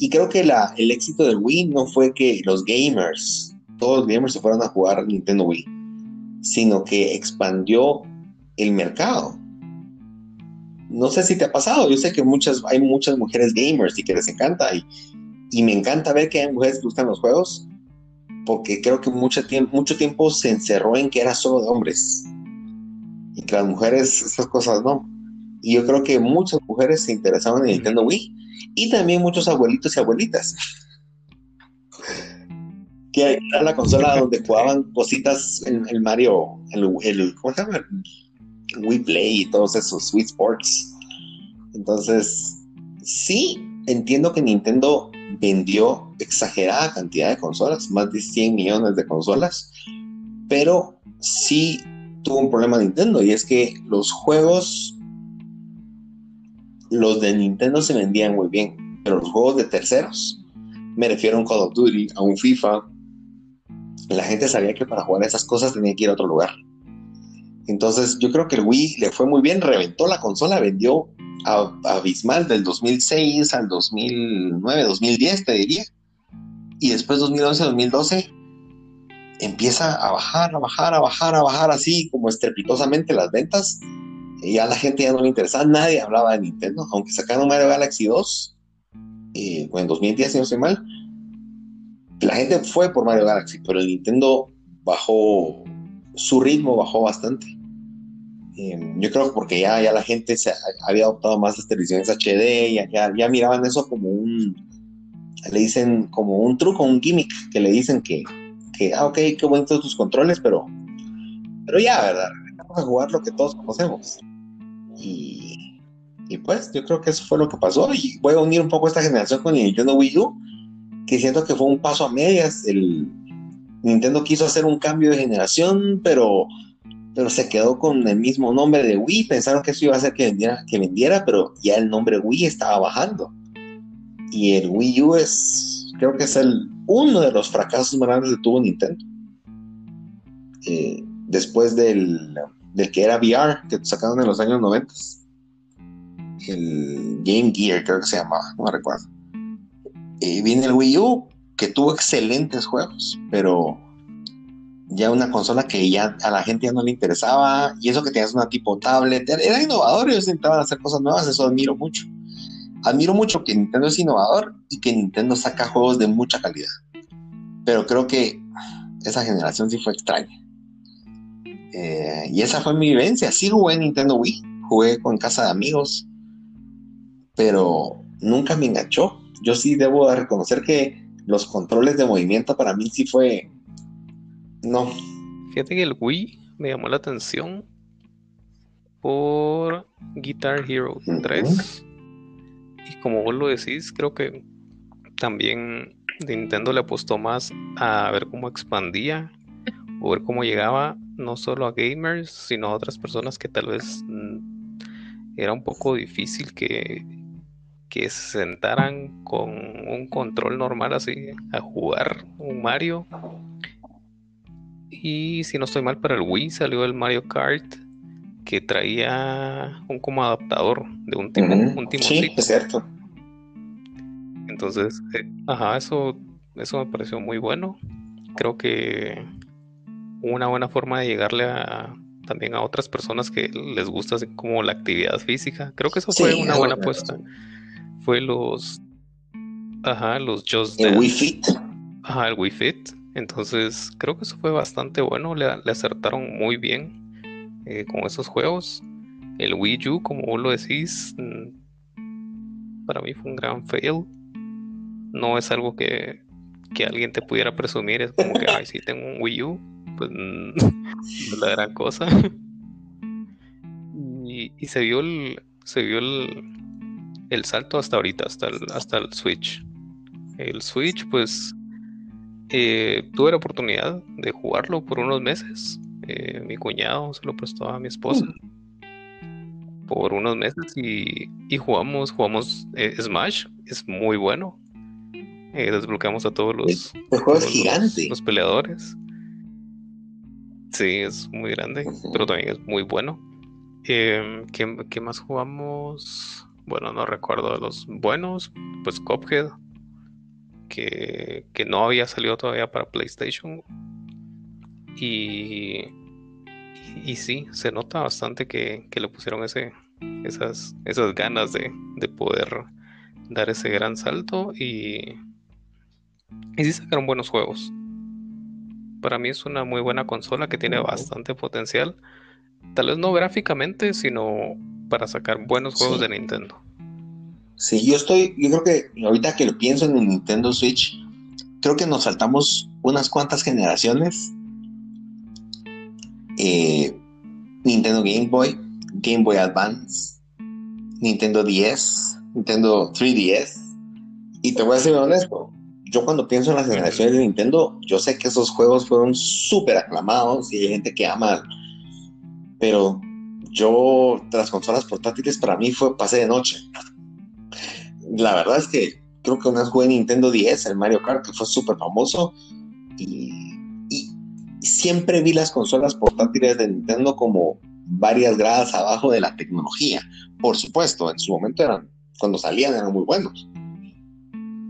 Y creo que la, el éxito del Wii no fue que los gamers, todos los gamers se fueran a jugar Nintendo Wii, sino que expandió el mercado. No sé si te ha pasado, yo sé que muchas, hay muchas mujeres gamers y que les encanta, y, y me encanta ver que hay mujeres que gustan los juegos, porque creo que mucho tiempo, mucho tiempo se encerró en que era solo de hombres, y que las mujeres esas cosas no. Y yo creo que muchas mujeres se interesaban en Nintendo Wii, y también muchos abuelitos y abuelitas que era la consola donde jugaban cositas, el, el Mario, el, el, ¿cómo se llama? El Wii Play y todos esos Wii Sports. Entonces sí, entiendo que Nintendo vendió exagerada cantidad de consolas, más de cien millones de consolas, pero sí tuvo un problema Nintendo, y es que los juegos, los de Nintendo se vendían muy bien, pero los juegos de terceros, me refiero a un Call of Duty, a un FIFA, la gente sabía que para jugar esas cosas tenía que ir a otro lugar. Entonces yo creo que el Wii le fue muy bien, reventó la consola, vendió abismal del dos mil seis al dos mil nueve, dos mil diez te diría, y después dos mil once, dos mil doce empieza a bajar, a bajar, a bajar, a bajar así como estrepitosamente las ventas, y ya la gente ya no le interesaba, nadie hablaba de Nintendo, aunque sacaron Mario Galaxy dos eh, en dos mil diez, si no estoy mal, la gente fue por Mario Galaxy, pero el Nintendo bajó, su ritmo bajó bastante. Yo creo que porque ya, ya la gente se había adoptado más las televisiones H D, ya, ya, ya miraban eso como un, le dicen como un truco, un gimmick, que le dicen que, que ah, ok, qué bonitos tus controles, pero pero ya, ¿verdad? Vamos a jugar lo que todos conocemos. Y, Y pues yo creo que eso fue lo que pasó. Y voy a unir un poco esta generación con el Nintendo Wii U, que siento que fue un paso a medias. El Nintendo quiso hacer un cambio de generación, pero, pero se quedó con el mismo nombre de Wii. Pensaron que eso iba a hacer que vendiera, que vendiera, pero ya el nombre Wii estaba bajando. Y el Wii U es, creo que es el, uno de los fracasos más grandes que tuvo Nintendo. Eh, después del, del que era V R, que sacaron en los años noventa. El Game Gear, creo que se llamaba, no me recuerdo. Y viene el Wii U, que tuvo excelentes juegos, pero ya una consola que ya a la gente ya no le interesaba, y eso que tenías una tipo tablet, era innovador, ellos intentaban hacer cosas nuevas, eso admiro mucho. Admiro mucho que Nintendo es innovador y que Nintendo saca juegos de mucha calidad, pero creo que esa generación sí fue extraña. Eh, y esa fue mi vivencia. Sí jugué en Nintendo Wii, jugué con casa de amigos, pero nunca me enganchó. Yo sí debo reconocer que los controles de movimiento para mí sí fue... No. Fíjate que el Wii me llamó la atención por Guitar Hero tres. Uh-huh. Y como vos lo decís, creo que también Nintendo le apostó más a ver cómo expandía o ver cómo llegaba no solo a gamers, sino a otras personas que tal vez era un poco difícil que... que se sentaran con un control normal así a jugar un Mario. Y si no estoy mal, para el Wii salió el Mario Kart, que traía un como adaptador de un timón, uh-huh. un timoncito. Sí, es cierto. Entonces, eh, ajá, eso, eso me pareció muy bueno. Creo que una buena forma de llegarle a también a otras personas que les gusta así como la actividad física. Creo que eso fue sí, una buena apuesta. Fue los ajá, los Just Dance. El Wii Fit. Ajá, el Wii Fit. Entonces, creo que eso fue bastante bueno. Le, le acertaron muy bien eh, con esos juegos. El Wii U, como vos lo decís, para mí fue un gran fail. No es algo que, que alguien te pudiera presumir. Es como que, ay, sí, tengo un Wii U. Pues no es la gran cosa. Y, y se vio el. Se vio el. el salto hasta ahorita, hasta el, hasta el Switch. El Switch, pues eh, tuve la oportunidad de jugarlo por unos meses. Eh, mi cuñado se lo prestó a mi esposa por unos meses y, y jugamos, jugamos eh, Smash, es muy bueno. Eh, desbloqueamos a todos los, el juego es gigante. Los, los peleadores. Sí, es muy grande, pero también es muy bueno. Eh, ¿qué, qué más jugamos? Bueno, no recuerdo de los buenos, pues Cuphead, que, que no había salido todavía para PlayStation. Y, y sí, se nota bastante que, que le pusieron ese, esas, esas ganas de, de poder dar ese gran salto. Y, y sí sacaron buenos juegos. Para mí es una muy buena consola que tiene bastante potencial. Tal vez no gráficamente, sino... para sacar buenos juegos sí. de Nintendo. Sí, yo estoy, yo creo que ahorita que lo pienso en el Nintendo Switch, creo que nos saltamos unas cuantas generaciones. Eh, Nintendo Game Boy, Game Boy Advance, Nintendo D S, Nintendo tres D S. Y te voy a ser honesto, yo cuando pienso en las generaciones de Nintendo, yo sé que esos juegos fueron súper aclamados y hay gente que ama, pero yo, las consolas portátiles para mí fue pasé de noche. La verdad es que creo que una vez jugué Nintendo D S, el Mario Kart, que fue súper famoso. Y, y siempre vi las consolas portátiles de Nintendo como varias gradas abajo de la tecnología. Por supuesto, en su momento eran, cuando salían eran muy buenos.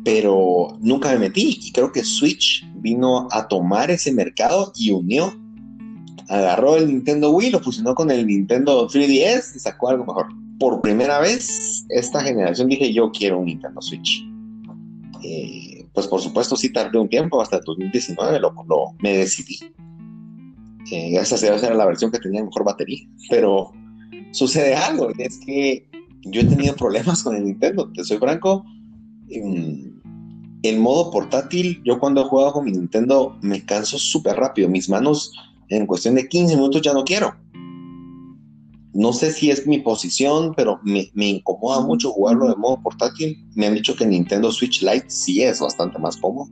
Pero nunca me metí. Y creo que Switch vino a tomar ese mercado y unió. Agarró el Nintendo Wii, lo fusionó con el Nintendo tres D S y sacó algo mejor. Por primera vez, esta generación dije, yo quiero un Nintendo Switch. Eh, pues por supuesto, sí tardé un tiempo, hasta el dos mil diecinueve lo, lo, me decidí. Eh, gracias a Dios era la versión que tenía mejor batería. Pero sucede algo, es que yo he tenido problemas con el Nintendo, te soy franco. Eh, el modo portátil, yo cuando he jugado con mi Nintendo me canso súper rápido, mis manos... en cuestión de quince minutos ya no quiero. No sé si es mi posición, pero me, me incomoda mucho jugarlo de modo portátil. Me han dicho que Nintendo Switch Lite sí es bastante más cómodo.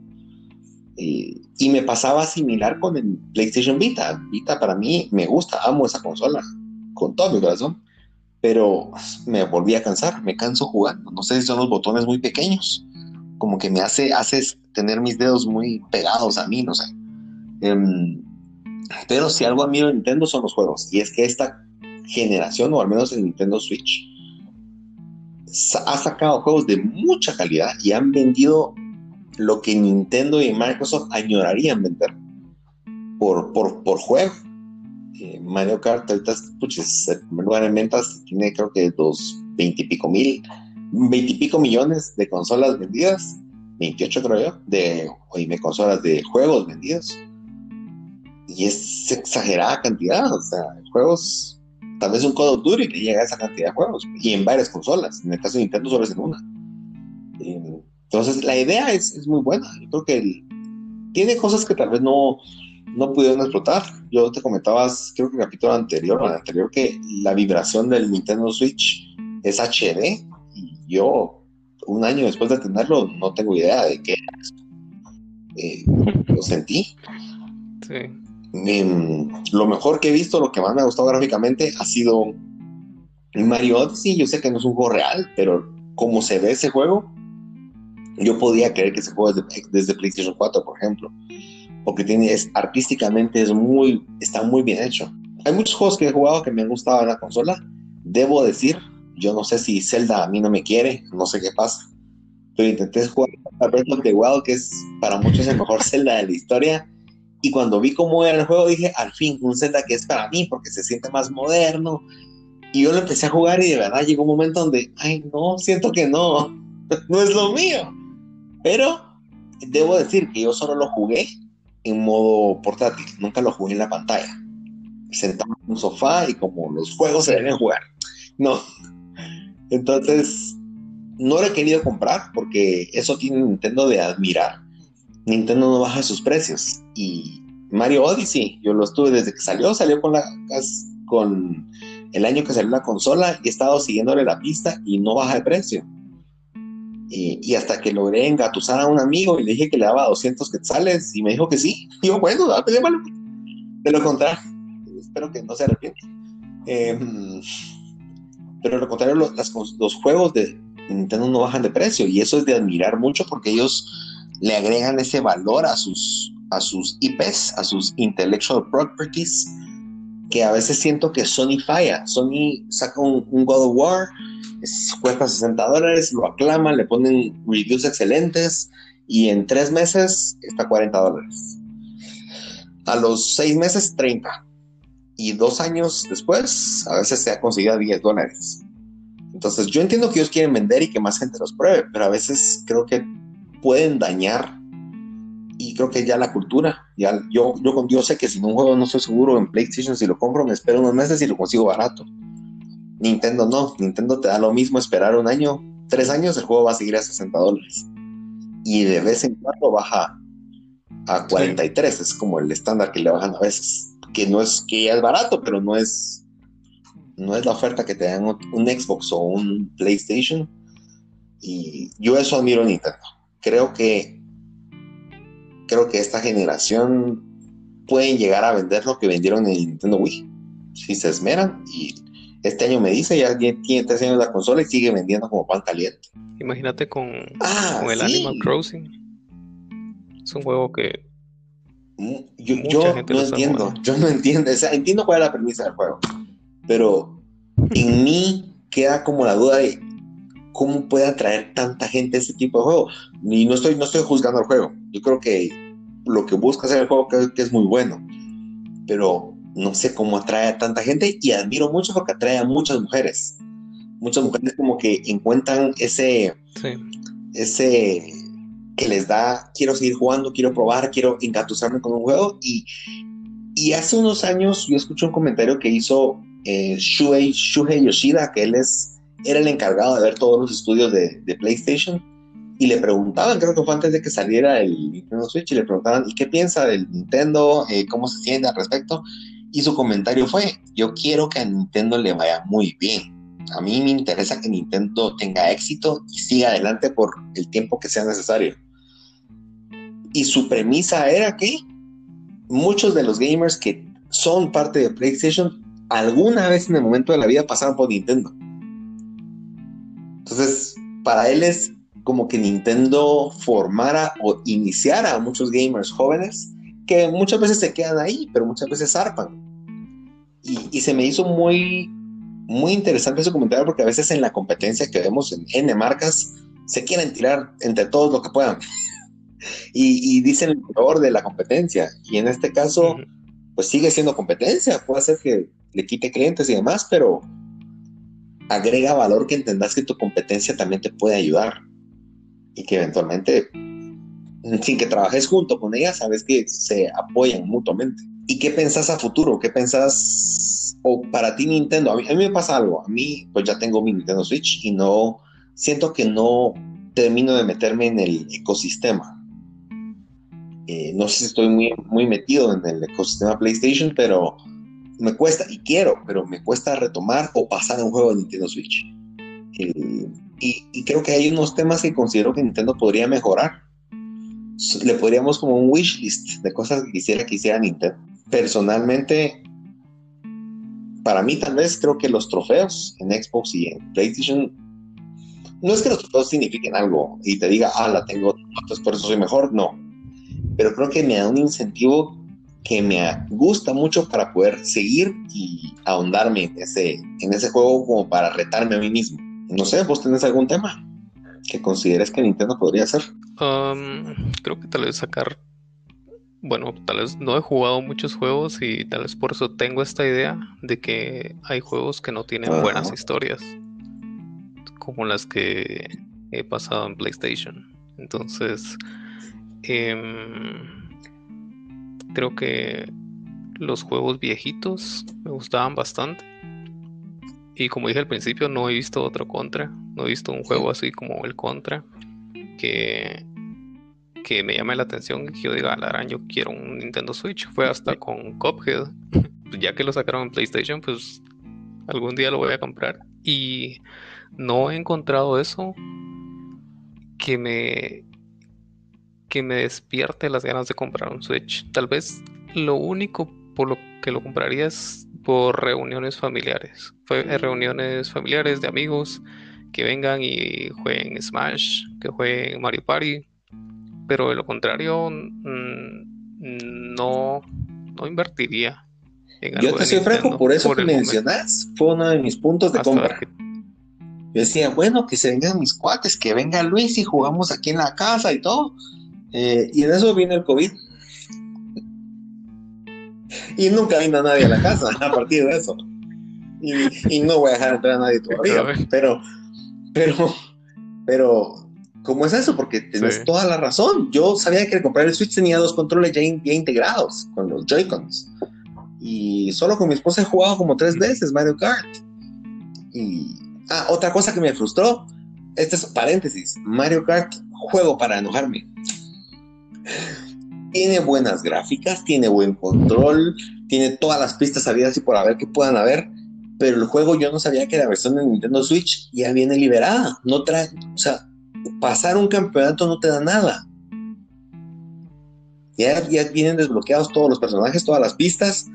Eh, y me pasaba similar con el PlayStation Vita. Vita para mí me gusta, amo esa consola con todo mi corazón, pero me volví a cansar, me canso jugando. No sé si son los botones muy pequeños, como que me hace haces tener mis dedos muy pegados a mí, no sé. Eh, pero si algo admiro de Nintendo son los juegos, y es que esta generación, o al menos el Nintendo Switch, ha sacado juegos de mucha calidad y han vendido lo que Nintendo y Microsoft añorarían vender por, por, por juego. eh, Mario Kart ahorita es puches, el primer lugar en ventas, tiene creo que dos, veinte y pico mil veinte y pico millones de consolas vendidas, veintiocho creo yo, de, oíme, consolas de juegos vendidos, y es exagerada cantidad. O sea, juegos, tal vez un Call of Duty que llega a esa cantidad de juegos, y en varias consolas. En el caso de Nintendo solo es en una. Entonces la idea es, es muy buena. Yo creo que el, tiene cosas que tal vez no, no pudieron explotar. Yo te comentabas, creo que en el capítulo anterior o el anterior, que la vibración del Nintendo Switch es H D, y yo un año después de tenerlo no tengo idea de qué era eso. Eh, lo sentí. Sí. Um, lo mejor que he visto, lo que más me ha gustado gráficamente, ha sido Mario Odyssey. Yo sé que no es un juego real, pero como se ve ese juego, yo podía creer que ese juego es de, desde PlayStation cuatro, por ejemplo, porque tiene, es, artísticamente es muy, está muy bien hecho. Hay muchos juegos que he jugado que me han gustado en la consola, debo decir. Yo no sé si Zelda a mí no me quiere, no sé qué pasa, pero intenté jugar a Breath of the Wild, que es para muchos el mejor Zelda de la historia. Y cuando vi cómo era el juego, dije, al fin, un Zelda que es para mí, porque se siente más moderno. Y yo lo empecé a jugar y de verdad llegó un momento donde, ay, no, siento que no, no es lo mío. Pero debo decir que yo solo lo jugué en modo portátil, nunca lo jugué en la pantalla, sentado en un sofá y como los juegos se deben jugar. No, entonces no lo he querido comprar, porque eso tiene Nintendo de admirar. Nintendo no baja sus precios, y Mario Odyssey, yo lo estuve desde que salió, salió con, la, con el año que salió la consola, y he estado siguiéndole la pista y no baja de precio. Y, y hasta que logré engatusar a un amigo y le dije que le daba doscientos quetzales y me dijo que sí. Y yo, bueno, llévalo. De lo contrario, espero que no se arrepiente. Eh, pero de lo contrario, los, las, los juegos de Nintendo no bajan de precio, y eso es de admirar mucho, porque ellos le agregan ese valor a sus, a sus I Pes, a sus intellectual properties, que a veces siento que Sony falla. Sony saca un, un God of War, es, cuesta sesenta dólares, lo aclaman, le ponen reviews excelentes, y en tres meses está a cuarenta dólares. A los seis meses, treinta. Y dos años después, a veces se ha conseguido a diez dólares. Entonces, yo entiendo que ellos quieren vender y que más gente los pruebe, pero a veces creo que pueden dañar, y creo que ya la cultura, ya, yo, yo con Dios sé que si un juego no estoy seguro en PlayStation, si lo compro me espero unos meses y lo consigo barato. Nintendo no, Nintendo te da lo mismo esperar un año, tres años, el juego va a seguir a sesenta dólares, y de vez en cuando baja a cuarenta y tres, sí. Es como el estándar que le bajan a veces, que no es que ya es barato, pero no es no es la oferta que te dan un Xbox o un PlayStation, y yo eso admiro en Nintendo. Creo que creo que esta generación pueden llegar a vender lo que vendieron en el Nintendo Wii, si se esmeran, y este año me dice, ya tiene tres años la consola y sigue vendiendo como pan caliente. Imagínate con, ah, con el sí. Animal Crossing. Es un juego que yo, yo no entiendo, jugando. yo no entiendo, o sea, entiendo cuál es la premisa del juego, pero en mí queda como la duda de ¿cómo puede atraer tanta gente a ese tipo de juego? Y no estoy, no estoy juzgando el juego. Yo creo que lo que busca hacer el juego creo que es muy bueno. Pero no sé cómo atrae a tanta gente, y admiro mucho porque atrae a muchas mujeres. Muchas mujeres como que encuentran ese... Sí. Ese... que les da, quiero seguir jugando, quiero probar, quiero engatusarme con un juego. Y, y hace unos años yo escuché un comentario que hizo eh, Shuhei, Shuhei Yoshida, que él es... era el encargado de ver todos los estudios de, de PlayStation, y le preguntaban, creo que fue antes de que saliera el Nintendo Switch, y le preguntaban, ¿y qué piensa del Nintendo? Eh, ¿Cómo se siente al respecto? y su comentario fue: yo quiero que a Nintendo le vaya muy bien, a mí me interesa que Nintendo tenga éxito y siga adelante por el tiempo que sea necesario. Y su premisa era que muchos de los gamers que son parte de PlayStation alguna vez en el momento de la vida pasaron por Nintendo. Entonces, para él es como que Nintendo formara o iniciara a muchos gamers jóvenes que muchas veces se quedan ahí, pero muchas veces zarpan. Y, y se me hizo muy, muy interesante su comentario, porque a veces en la competencia que vemos en N marcas se quieren tirar entre todos lo que puedan y, y dicen el peor de la competencia. Y en este caso, pues sigue siendo competencia, puede ser que le quite clientes y demás, pero agrega valor, que entendas que tu competencia también te puede ayudar y que eventualmente, sin que trabajes junto con ella, sabes que se apoyan mutuamente. ¿Y qué pensás a futuro? ¿Qué pensás? O para ti Nintendo, a mí, a mí me pasa algo, a mí pues ya tengo mi Nintendo Switch y no, siento que no termino de meterme en el ecosistema. Eh, no sé si estoy muy, muy metido en el ecosistema PlayStation, pero me cuesta, y quiero, pero me cuesta retomar o pasar un juego de Nintendo Switch. Eh, y, y creo que hay unos temas que considero que Nintendo podría mejorar. Le podríamos como un wish list de cosas que quisiera que hiciera Nintendo. Personalmente, para mí tal vez creo que los trofeos en Xbox y en PlayStation, no es que los trofeos signifiquen algo y te diga, ah, la tengo, entonces por eso soy mejor, no. Pero creo que me da un incentivo que me gusta mucho para poder seguir y ahondarme en ese, en ese juego, como para retarme a mí mismo. No sé, ¿vos tenés algún tema que consideres que Nintendo podría hacer? Um, creo que tal vez sacar... Bueno, tal vez no he jugado muchos juegos y tal vez por eso tengo esta idea de que hay juegos que no tienen uh-huh. buenas historias, como las que he pasado en PlayStation. Entonces... creo que los juegos viejitos me gustaban bastante, y como dije al principio, no he visto otro Contra, no he visto un juego así como el Contra que, que me llame la atención, que yo diga, a la gran, yo quiero un Nintendo Switch. Fue hasta con Cuphead, ya que lo sacaron en PlayStation, pues algún día lo voy a comprar, y no he encontrado eso que me... que me despierte las ganas de comprar un Switch. Tal vez lo único por lo que lo compraría es por reuniones familiares. Fue reuniones familiares de amigos que vengan y jueguen Smash, que jueguen Mario Party, pero de lo contrario no, no invertiría en algo. Yo te soy franco, por eso por que mencionás fue uno de mis puntos de hasta compra. Yo decía, bueno, que se vengan mis cuates, que venga Luis y jugamos aquí en la casa y todo. Eh, y en eso vino el COVID y nunca vino nadie a la casa a partir de eso, y, y no voy a dejar entrar a nadie todavía, pero pero pero ¿cómo es eso? Porque tenés sí. toda la razón. Yo sabía que al comprar el Switch tenía dos controles ya, in, ya integrados con los Joy-Cons, y solo con mi esposa he jugado como tres veces Mario Kart. Y ah, otra cosa que me frustró, este es paréntesis, Mario Kart, juego para enojarme. Tiene buenas gráficas, tiene buen control, tiene todas las pistas habidas y por haber que puedan haber, pero el juego, yo no sabía que la versión de Nintendo Switch ya viene liberada. No trae, o sea, pasar un campeonato no te da nada. Ya, ya vienen desbloqueados todos los personajes, todas las pistas.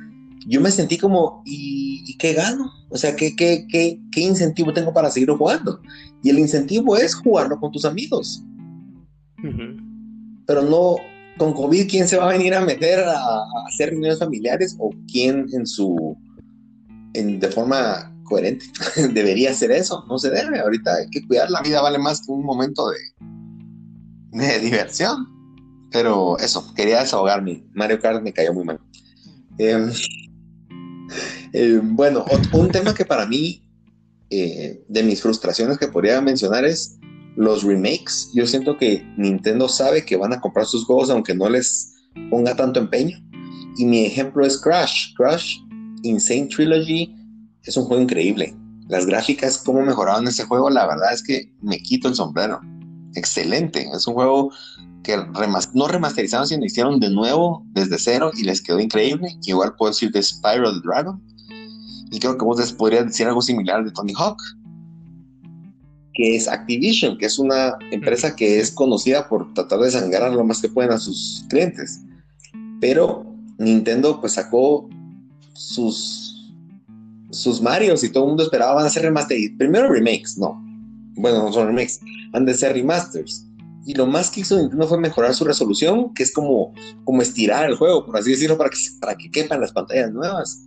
Yo me sentí como, ¿y, y qué gano? O sea, ¿qué, qué, qué, ¿qué incentivo tengo para seguirlo jugando? Y el incentivo es jugarlo con tus amigos. Uh-huh. Pero no, con COVID, ¿quién se va a venir a meter a, a hacer reuniones familiares? ¿O quién en su, en, de forma coherente debería hacer eso? No se debe, ahorita hay que cuidar, la vida vale más que un momento de, de diversión. Pero eso, quería desahogarme, Mario Kart me cayó muy mal. Eh, eh, bueno, un tema que para mí, eh, de mis frustraciones que podría mencionar es los remakes. Yo siento que Nintendo sabe que van a comprar sus juegos aunque no les ponga tanto empeño, y mi ejemplo es Crash. Crash Insane Trilogy es un juego increíble, las gráficas, cómo mejoraron ese juego, la verdad es que me quito el sombrero, excelente, es un juego que remas- no remasterizaron, sino hicieron de nuevo desde cero y les quedó increíble. Igual puedo decir de Spyro the Dragon, y creo que vos podrías decir algo similar de Tony Hawk, que es Activision, que es una empresa que es conocida por tratar de sangrar lo más que pueden a sus clientes, pero Nintendo pues sacó sus sus Marios y todo el mundo esperaba van a ser remasters, primero remakes, no, bueno, no son remakes, han de ser remasters, y lo más que hizo Nintendo fue mejorar su resolución, que es como, como estirar el juego, por así decirlo, para que, para que quepan las pantallas nuevas.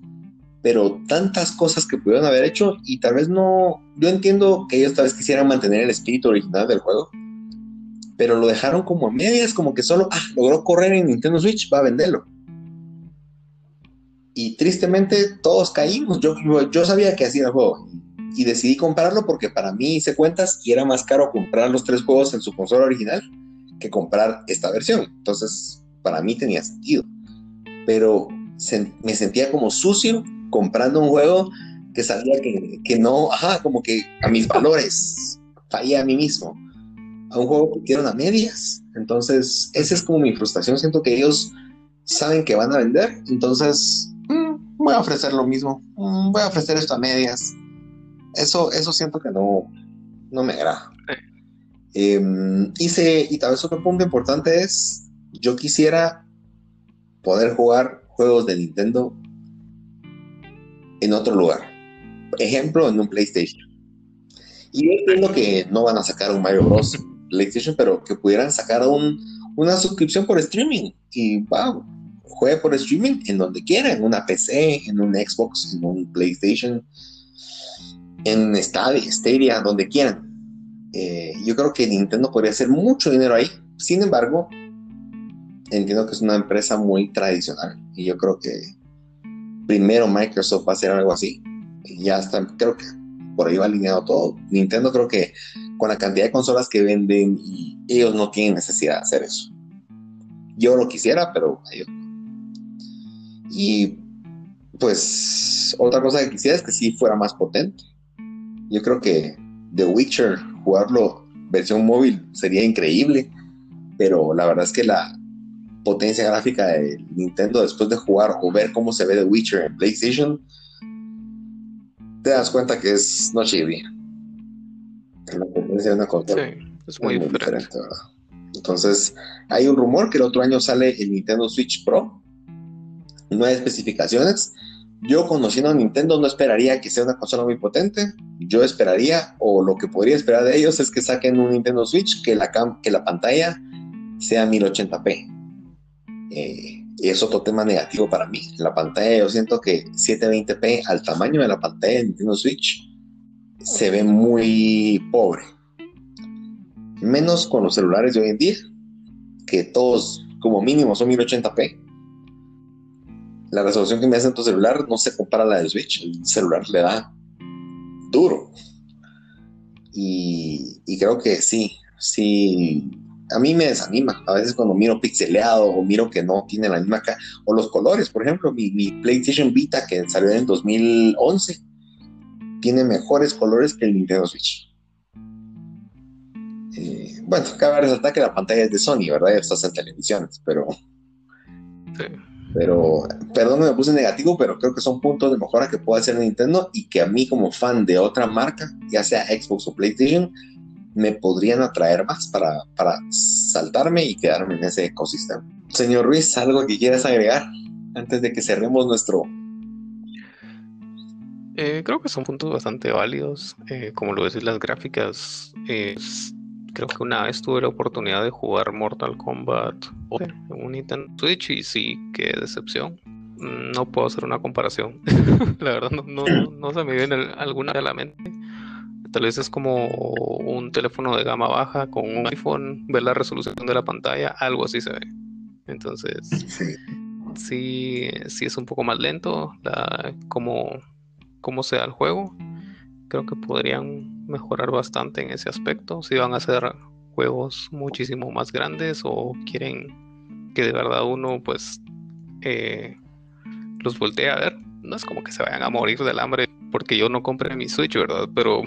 Pero tantas cosas que pudieron haber hecho, y tal vez no, yo entiendo que ellos tal vez quisieran mantener el espíritu original del juego, pero lo dejaron como a medias, como que solo, ah, logró correr en Nintendo Switch, va a venderlo. Y tristemente todos caímos, yo, yo sabía que así era el juego, y decidí comprarlo porque para mí hice cuentas y era más caro comprar los tres juegos en su consola original que comprar esta versión, entonces para mí tenía sentido, pero se, me sentía como sucio comprando un juego que sabía que, que no, ajá, como que a mis valores, fallé a mí mismo, a un juego que hicieron a medias. Entonces esa es como mi frustración, siento que ellos saben que van a vender, entonces mmm, voy a ofrecer lo mismo, mmm, voy a ofrecer esto a medias, eso, eso siento que no, no me agrada. Eh, hice, y tal vez otro punto importante es, yo quisiera poder jugar juegos de Nintendo en otro lugar, por ejemplo en un PlayStation, y yo entiendo que no van a sacar un Mario Bros PlayStation, pero que pudieran sacar un, una suscripción por streaming y wow, juegue por streaming en donde quiera, en una P C, en un Xbox, en un PlayStation, en Stadia, Stadia, donde quieran. Eh, yo creo que Nintendo podría hacer mucho dinero ahí, sin embargo entiendo que es una empresa muy tradicional y yo creo que primero Microsoft va a hacer algo así. Ya está, creo que por ahí va alineado todo. Nintendo, creo que con la cantidad de consolas que venden, y ellos no tienen necesidad de hacer eso. Yo lo quisiera, pero ellos no. Y pues otra cosa que quisiera es que sí fuera más potente. Yo creo que The Witcher, jugarlo versión móvil sería increíble, pero la verdad es que la potencia gráfica de Nintendo después de jugar o ver cómo se ve The Witcher en PlayStation, te das cuenta que es noche y día. La potencia de una consola, sí, es muy, muy diferente, diferente, ¿verdad? Entonces hay un rumor que el otro año sale el Nintendo Switch Pro, no hay especificaciones. Yo, conociendo a Nintendo, no esperaría que sea una consola muy potente. Yo esperaría, o lo que podría esperar de ellos, es que saquen un Nintendo Switch que la, cam- que la pantalla sea mil ochenta p. Eh, es otro tema negativo para mí. La pantalla, yo siento que setecientos veinte p al tamaño de la pantalla de Nintendo Switch se ve muy pobre. Menos con los celulares de hoy en día, que todos como mínimo son mil ochenta p. La resolución que me hace en tu celular no se compara a la del Switch. El celular le da duro. Y, y creo que sí, sí. A mí me desanima a veces cuando miro pixeleado o miro que no tiene la misma cara, o los colores, por ejemplo, mi, mi PlayStation Vita que salió en dos mil once tiene mejores colores que el Nintendo Switch. Eh, bueno, cabe resaltar que la pantalla es de Sony, ¿verdad? Ya estás en televisiones, pero sí. Pero, perdón, me puse negativo, pero creo que son puntos de mejora que puede hacer Nintendo y que a mí como fan de otra marca, ya sea Xbox o PlayStation, me podrían atraer más para, para saltarme y quedarme en ese ecosistema. Señor Ruiz, ¿algo que quieras agregar antes de que cerremos nuestro...? Eh, creo que son puntos bastante válidos. Eh, como lo decís, las gráficas... Eh, creo que una vez tuve la oportunidad de jugar Mortal Kombat en un Nintendo Switch y sí, qué decepción. No puedo hacer una comparación. La verdad, no, no, no se me viene alguna a la mente. Tal vez es como un teléfono de gama baja con un iPhone, ver la resolución de la pantalla, algo así se ve. Entonces, sí, sí, sí es un poco más lento la, como, como se da el juego. Creo que podrían mejorar bastante en ese aspecto. Si van a hacer juegos muchísimo más grandes o quieren que de verdad uno pues eh, los voltee a ver. No es como que se vayan a morir del hambre porque yo no compré mi Switch, ¿verdad? Pero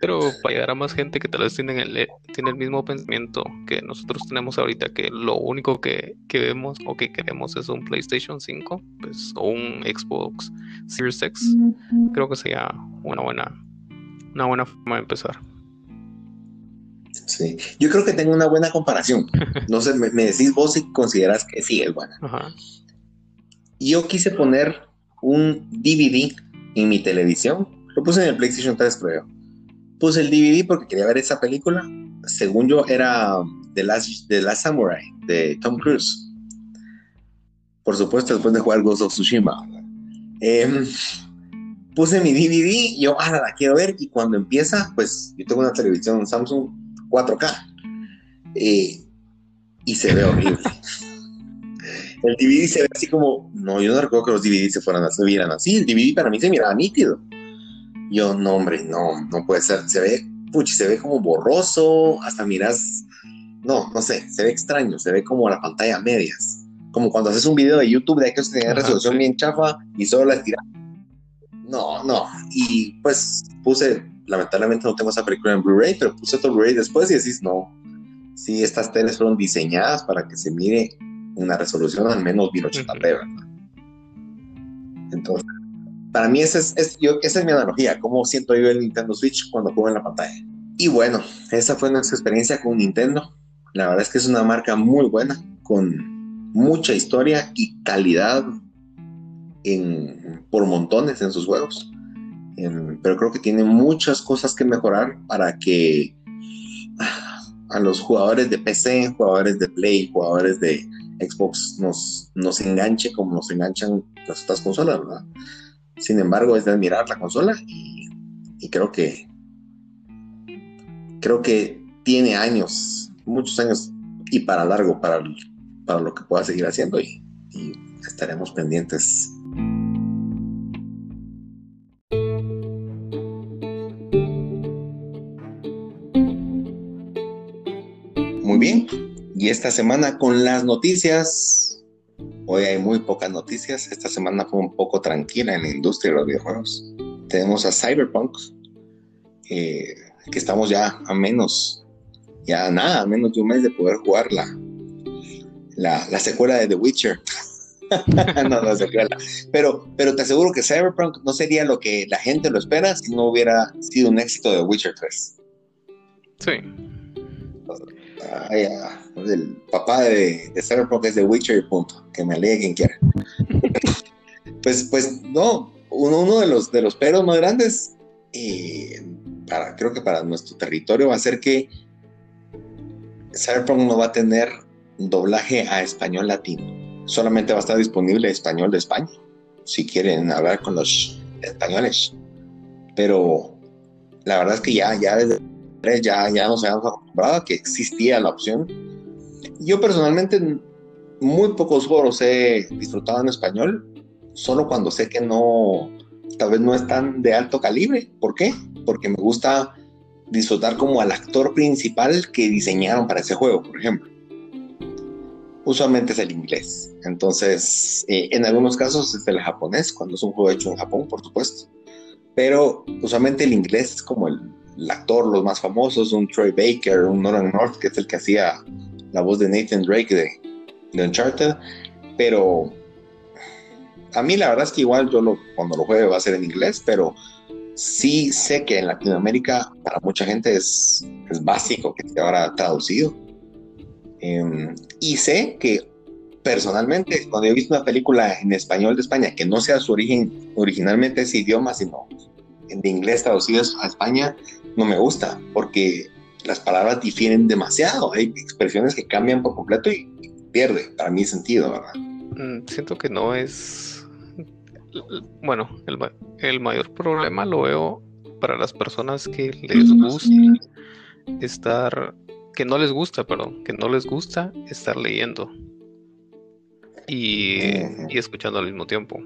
pero para llegar a más gente que tal vez tienen el, tiene el mismo pensamiento que nosotros tenemos ahorita, que lo único que, que vemos o que queremos es un PlayStation cinco, pues, o un Xbox Series X, creo que sería una buena, una buena forma de empezar. Sí, yo creo que tengo una buena comparación. No sé, me, me decís vos si consideras que sí es buena. Ajá. Yo quise poner un D V D en mi televisión. Lo puse en el PlayStation tres, creo. Puse el D V D porque quería ver esa película. Según yo, era The Last, The Last Samurai, de Tom Cruise. Por supuesto, después de jugar Ghost of Tsushima. Eh, puse mi D V D, yo, ah, la quiero ver. Y cuando empieza, pues, yo tengo una televisión Samsung cuatro K. Eh, y se ve horrible. El D V D se ve así como... No, yo no recuerdo que los D V D se fueran a vieran así. El D V D para mí se miraba nítido. Yo, no, hombre, no, no puede ser. Se ve, puch, se ve como borroso. Hasta miras... No, no sé, se ve extraño. Se ve como la pantalla a medias. Como cuando haces un video de YouTube de aquellos que tienen resolución sí. bien chafa y solo la estiras. No, no. Y pues puse... Lamentablemente no tengo esa película en Blu-ray, pero puse otro Blu-ray después y decís, no. Sí, estas teles fueron diseñadas para que se mire... una resolución al menos mil ochenta p, ¿verdad? Entonces, para mí esa es, es, yo, esa es mi analogía, cómo siento yo el Nintendo Switch cuando juego en la pantalla. Y bueno, esa fue nuestra experiencia con Nintendo. La verdad es que es una marca muy buena, con mucha historia y calidad en, por montones en sus juegos. En, pero creo que tiene muchas cosas que mejorar para que a los jugadores de P C, jugadores de Play, jugadores de Xbox nos, nos enganche como nos enganchan las otras consolas, ¿verdad? Sin embargo, es de admirar la consola y, y creo que creo que tiene años, muchos años y para largo, para, para lo que pueda seguir haciendo y, y estaremos pendientes. Muy bien. Y esta semana con las noticias, hoy hay muy pocas noticias, esta semana fue un poco tranquila en la industria de los videojuegos. Tenemos a Cyberpunk, eh, que estamos ya a menos, ya nada, a menos de un mes de poder jugar la, la, la secuela de The Witcher. no, no secuela. Pero, pero te aseguro que Cyberpunk no sería lo que la gente lo espera si no hubiera sido un éxito de Witcher tres. Sí. Ay, el papá de, de Cyberpunk es de Witcher y punto, que me alegue quien quiera. pues, pues no, uno, uno de los de los peros más grandes eh, para, creo que para nuestro territorio va a ser que Cyberpunk no va a tener doblaje a español latino, solamente va a estar disponible español de España, si quieren hablar con los españoles, pero la verdad es que ya, ya desde Ya, ya nos habíamos acostumbrado a que existía la opción. Yo personalmente muy pocos juegos he disfrutado en español, solo cuando sé que no, tal vez no es tan de alto calibre. ¿Por qué? Porque me gusta disfrutar como al actor principal que diseñaron para ese juego, por ejemplo. Usualmente es el inglés, entonces eh, en algunos casos es el japonés, cuando es un juego hecho en Japón, por supuesto, pero usualmente el inglés es como el el actor, los más famosos, un Troy Baker, un Nolan North, que es el que hacía la voz de Nathan Drake de, de Uncharted, pero a mí la verdad es que igual yo lo, cuando lo juegue va a ser en inglés, pero sí sé que en Latinoamérica para mucha gente es, es básico que esté ahora traducido, eh, y sé que personalmente cuando he visto una película en español de España que no sea su origen, originalmente ese idioma, sino de inglés traducidos a España, no me gusta, porque las palabras difieren demasiado, hay expresiones que cambian por completo y pierde para mí sentido, ¿verdad? Mm, siento que no es bueno, el, el mayor problema lo veo para las personas que les gusta estar, que no les gusta, perdón, que no les gusta estar leyendo y, uh-huh. y escuchando al mismo tiempo.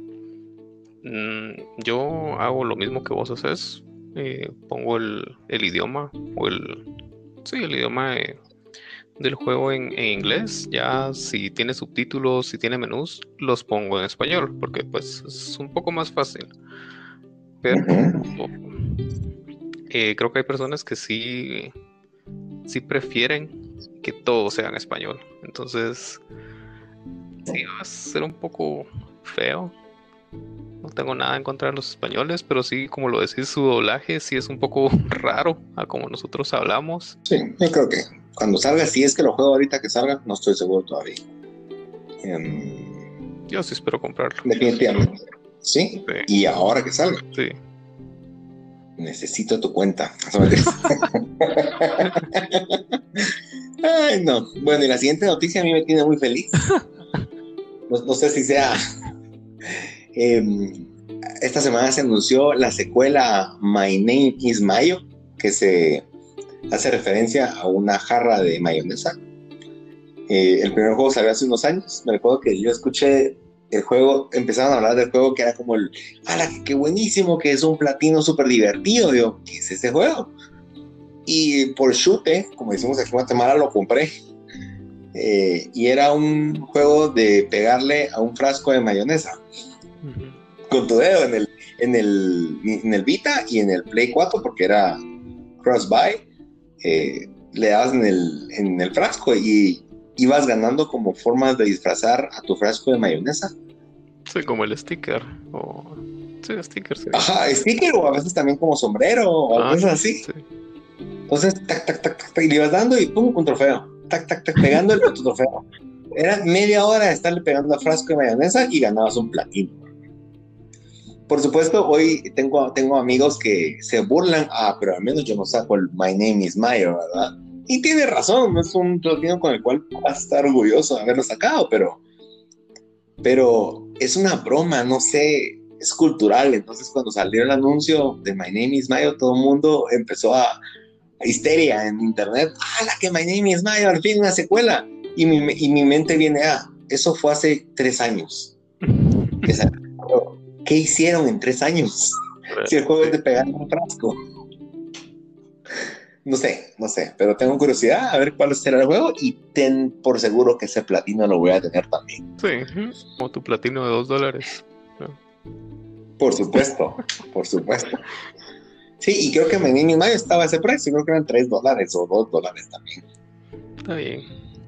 Yo hago lo mismo que vos haces, eh, pongo el, el idioma o el sí el idioma eh, del juego en, en inglés. Ya si tiene subtítulos, si tiene menús, los pongo en español porque pues es un poco más fácil. Pero eh, creo que hay personas que sí, sí prefieren que todo sea en español. Entonces, sí va a ser un poco feo. No tengo nada en contra de los españoles, pero sí, como lo decís, su doblaje sí es un poco raro a como nosotros hablamos. Sí, yo creo que cuando salga, si es que lo juego ahorita que salga, no estoy seguro todavía. Um, yo sí espero comprarlo. Definitivamente. ¿Sí? Sí. Y ahora que salga. Sí. Necesito tu cuenta. Ay, no. Bueno, y la siguiente noticia a mí me tiene muy feliz. No, no sé si sea... Eh, esta semana se anunció la secuela My Name Is Mayo, que se hace referencia a una jarra de mayonesa. Eh, el primer juego salió hace unos años. Me recuerdo que yo escuché el juego, empezaron a hablar del juego, que era como el ¡ala, qué buenísimo! Que es un platino súper divertido. Yo, ¿qué es este juego? Y por chute, como decimos aquí en Guatemala, lo compré. Eh, y era un juego de pegarle a un frasco de mayonesa con tu dedo en el, en el, en el Vita y en el Play cuatro, porque era cross-buy. Eh, le dabas en el, en el frasco y ibas ganando como formas de disfrazar a tu frasco de mayonesa. Sí, como el sticker. O... Sí, sticker. Sí. Ajá, sticker, o a veces también como sombrero o ah, algo así. Sí. Entonces, tac, tac, tac, tac, tac, le ibas dando y pum, un trofeo. Tac, tac, tac, pegándole a tu trofeo. Era media hora de estarle pegando a frasco de mayonesa y ganabas un platino. Por supuesto, hoy tengo, tengo amigos que se burlan. Ah, pero al menos yo no saco el My Name Is Mayo, ¿verdad? Y tiene razón, es un platino con el cual va a estar orgulloso de haberlo sacado, pero, pero es una broma, no sé, es cultural. Entonces, cuando salió el anuncio de My Name Is Mayo, todo el mundo empezó a, a histeria en internet. ¡Ah, la que My Name Is Mayo! Al fin, una secuela. Y mi, y mi mente viene, ah, eso fue hace tres años. Esa, ¿qué hicieron en tres años? Bueno, si el juego es de pegar un frasco. No sé, no sé, pero tengo curiosidad a ver cuál será el juego y ten por seguro que ese platino lo voy a tener también. Sí, como tu platino de dos dólares. Por supuesto, por supuesto. Sí, y creo que en Nintendo Mayo estaba ese precio, creo que eran tres dólares o dos dólares también. Está bien.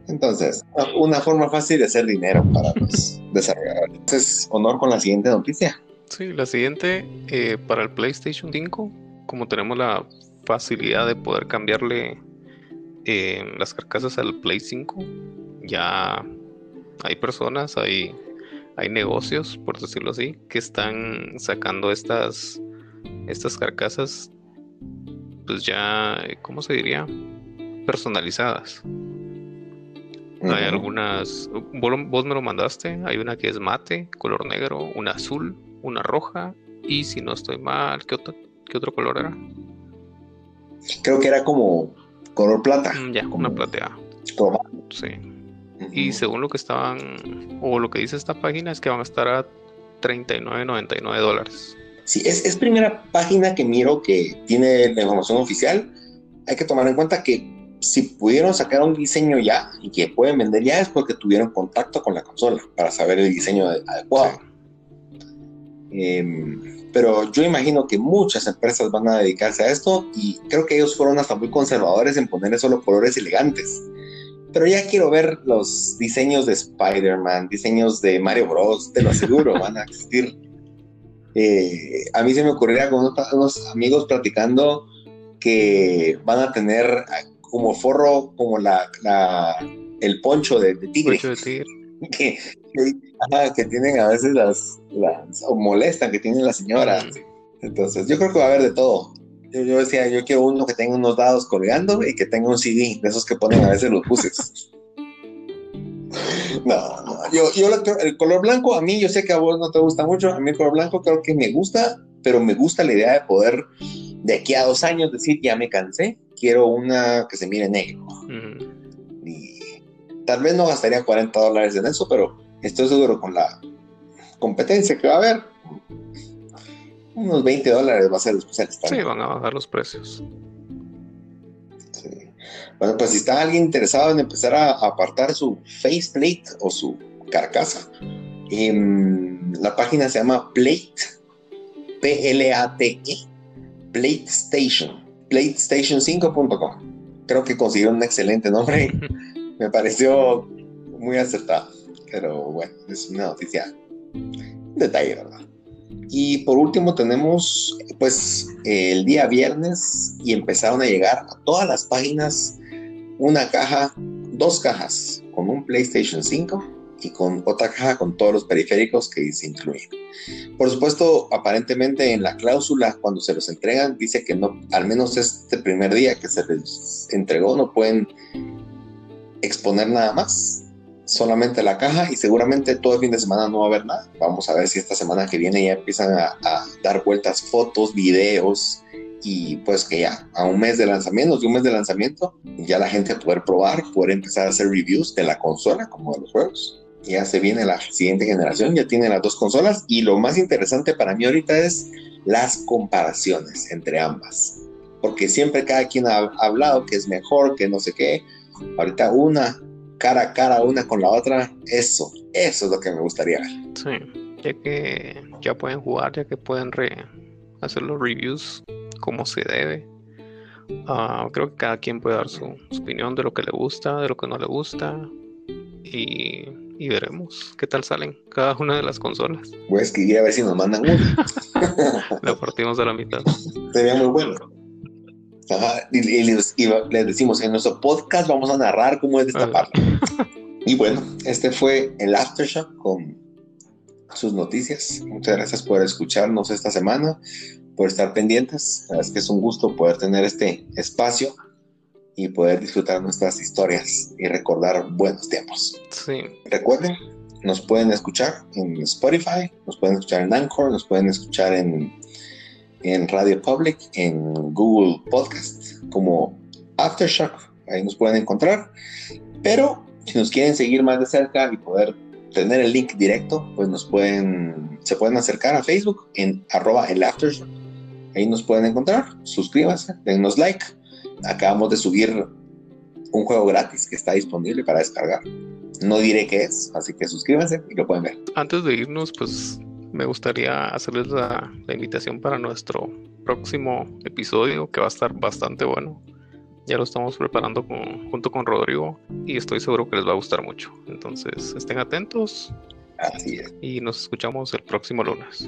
Entonces, una forma fácil de hacer dinero para los desarrolladores. Entonces, honor con la siguiente noticia. Sí, la siguiente, eh, para el PlayStation cinco, como tenemos la facilidad de poder cambiarle eh, las carcasas al Play cinco, ya hay personas, hay, hay negocios, por decirlo así, que están sacando estas, estas carcasas, pues ya, ¿cómo se diría? Personalizadas. Hay algunas, vos me lo mandaste, hay una que es mate, color negro, una azul, una roja, y si no estoy mal, ¿qué otro, qué otro color era? Creo que era como color plata. Ya, como una plateada. Como... Sí. Uh-huh. Y según lo que estaban, o lo que dice esta página, es que van a estar a treinta y nueve noventa y nueve dólares. Sí, es, es primera página que miro que tiene la información oficial. Hay que tomar en cuenta que si pudieron sacar un diseño ya y que pueden vender ya, es porque tuvieron contacto con la consola para saber el diseño adecuado. Sí. Eh, pero yo imagino que muchas empresas van a dedicarse a esto y creo que ellos fueron hasta muy conservadores en ponerle solo colores elegantes. Pero ya quiero ver los diseños de Spider-Man, diseños de Mario Bros, te lo aseguro, van a existir. Eh, a mí se me ocurría con unos, unos amigos platicando que van a tener... como forro, como la, la el poncho de, de tigre, poncho de tigre. Que, que, ajá, que tienen a veces las, las o molestan que tienen las señoras. Mm. Entonces yo creo que va a haber de todo. Yo, yo decía, yo quiero uno que tenga unos dados colgando y que tenga un C D de esos que ponen a veces los buses. no, no yo, yo el color blanco, a mí, yo sé que a vos no te gusta mucho, a mí el color blanco creo que me gusta, pero me gusta la idea de poder de aquí a dos años decir, ya me cansé, quiero una que se mire negro. Uh-huh. Y tal vez no gastaría cuarenta dólares en eso, pero estoy seguro con la competencia que va a haber, unos veinte dólares va a ser los especiales. Sí, van a bajar los precios. Sí. Bueno, pues si está alguien interesado en empezar a apartar su faceplate o su carcasa, eh, la página se llama Plate, P L A T E, PlayStation PlayStation cinco punto com. Creo que consiguieron un excelente nombre. Me pareció muy acertado. Pero bueno, es una noticia. Un detalle, ¿verdad? Y por último tenemos, pues, eh, el día viernes, y empezaron a llegar a todas las páginas una caja, dos cajas con un PlayStation cinco y con otra caja con todos los periféricos que se incluyen. Por supuesto, aparentemente en la cláusula cuando se los entregan dice que no, al menos este primer día que se les entregó, no pueden exponer nada más, solamente la caja, y seguramente todo el fin de semana no va a haber nada. Vamos a ver si esta semana que viene ya empiezan a, a dar vueltas fotos, videos, y pues que ya a un mes de lanzamiento, de un mes de lanzamiento, ya la gente va a poder probar, poder empezar a hacer reviews de la consola como de los juegos. Ya se viene la siguiente generación, ya tienen las dos consolas, y lo más interesante para mí ahorita es las comparaciones entre ambas, porque siempre cada quien ha hablado que es mejor, que no sé qué. Ahorita una cara a cara, una con la otra, eso, eso es lo que me gustaría ver. Sí, ya que ya pueden jugar, ya que pueden re- hacer los reviews como se debe. Uh, creo que cada quien puede dar su, su opinión de lo que le gusta, de lo que no le gusta, y, y veremos qué tal salen cada una de las consolas. Voy a escribir a ver si nos mandan una. La partimos a la mitad. Sería muy bueno. Ajá, y, y, les, y les decimos, en nuestro podcast vamos a narrar cómo es de esta parte. Y bueno, este fue el Aftershock con sus noticias. Muchas gracias por escucharnos esta semana, por estar pendientes. La verdad es que es un gusto poder tener este espacio y poder disfrutar nuestras historias y recordar buenos tiempos. Sí. Recuerden, nos pueden escuchar en Spotify, nos pueden escuchar en Anchor, nos pueden escuchar en en Radio Public, en Google Podcast, como Aftershock, ahí nos pueden encontrar. Pero si nos quieren seguir más de cerca y poder tener el link directo, pues nos pueden, se pueden acercar a Facebook en arroba el Aftershock, ahí nos pueden encontrar. Suscríbanse, dennos like. Acabamos de subir un juego gratis que está disponible para descargar, no diré qué es, así que suscríbanse y lo pueden ver. Antes de irnos, pues me gustaría hacerles la, la invitación para nuestro próximo episodio, que va a estar bastante bueno. Ya lo estamos preparando con, junto con Rodrigo, y estoy seguro que les va a gustar mucho. Entonces, estén atentos. Así es. Y nos escuchamos el próximo lunes.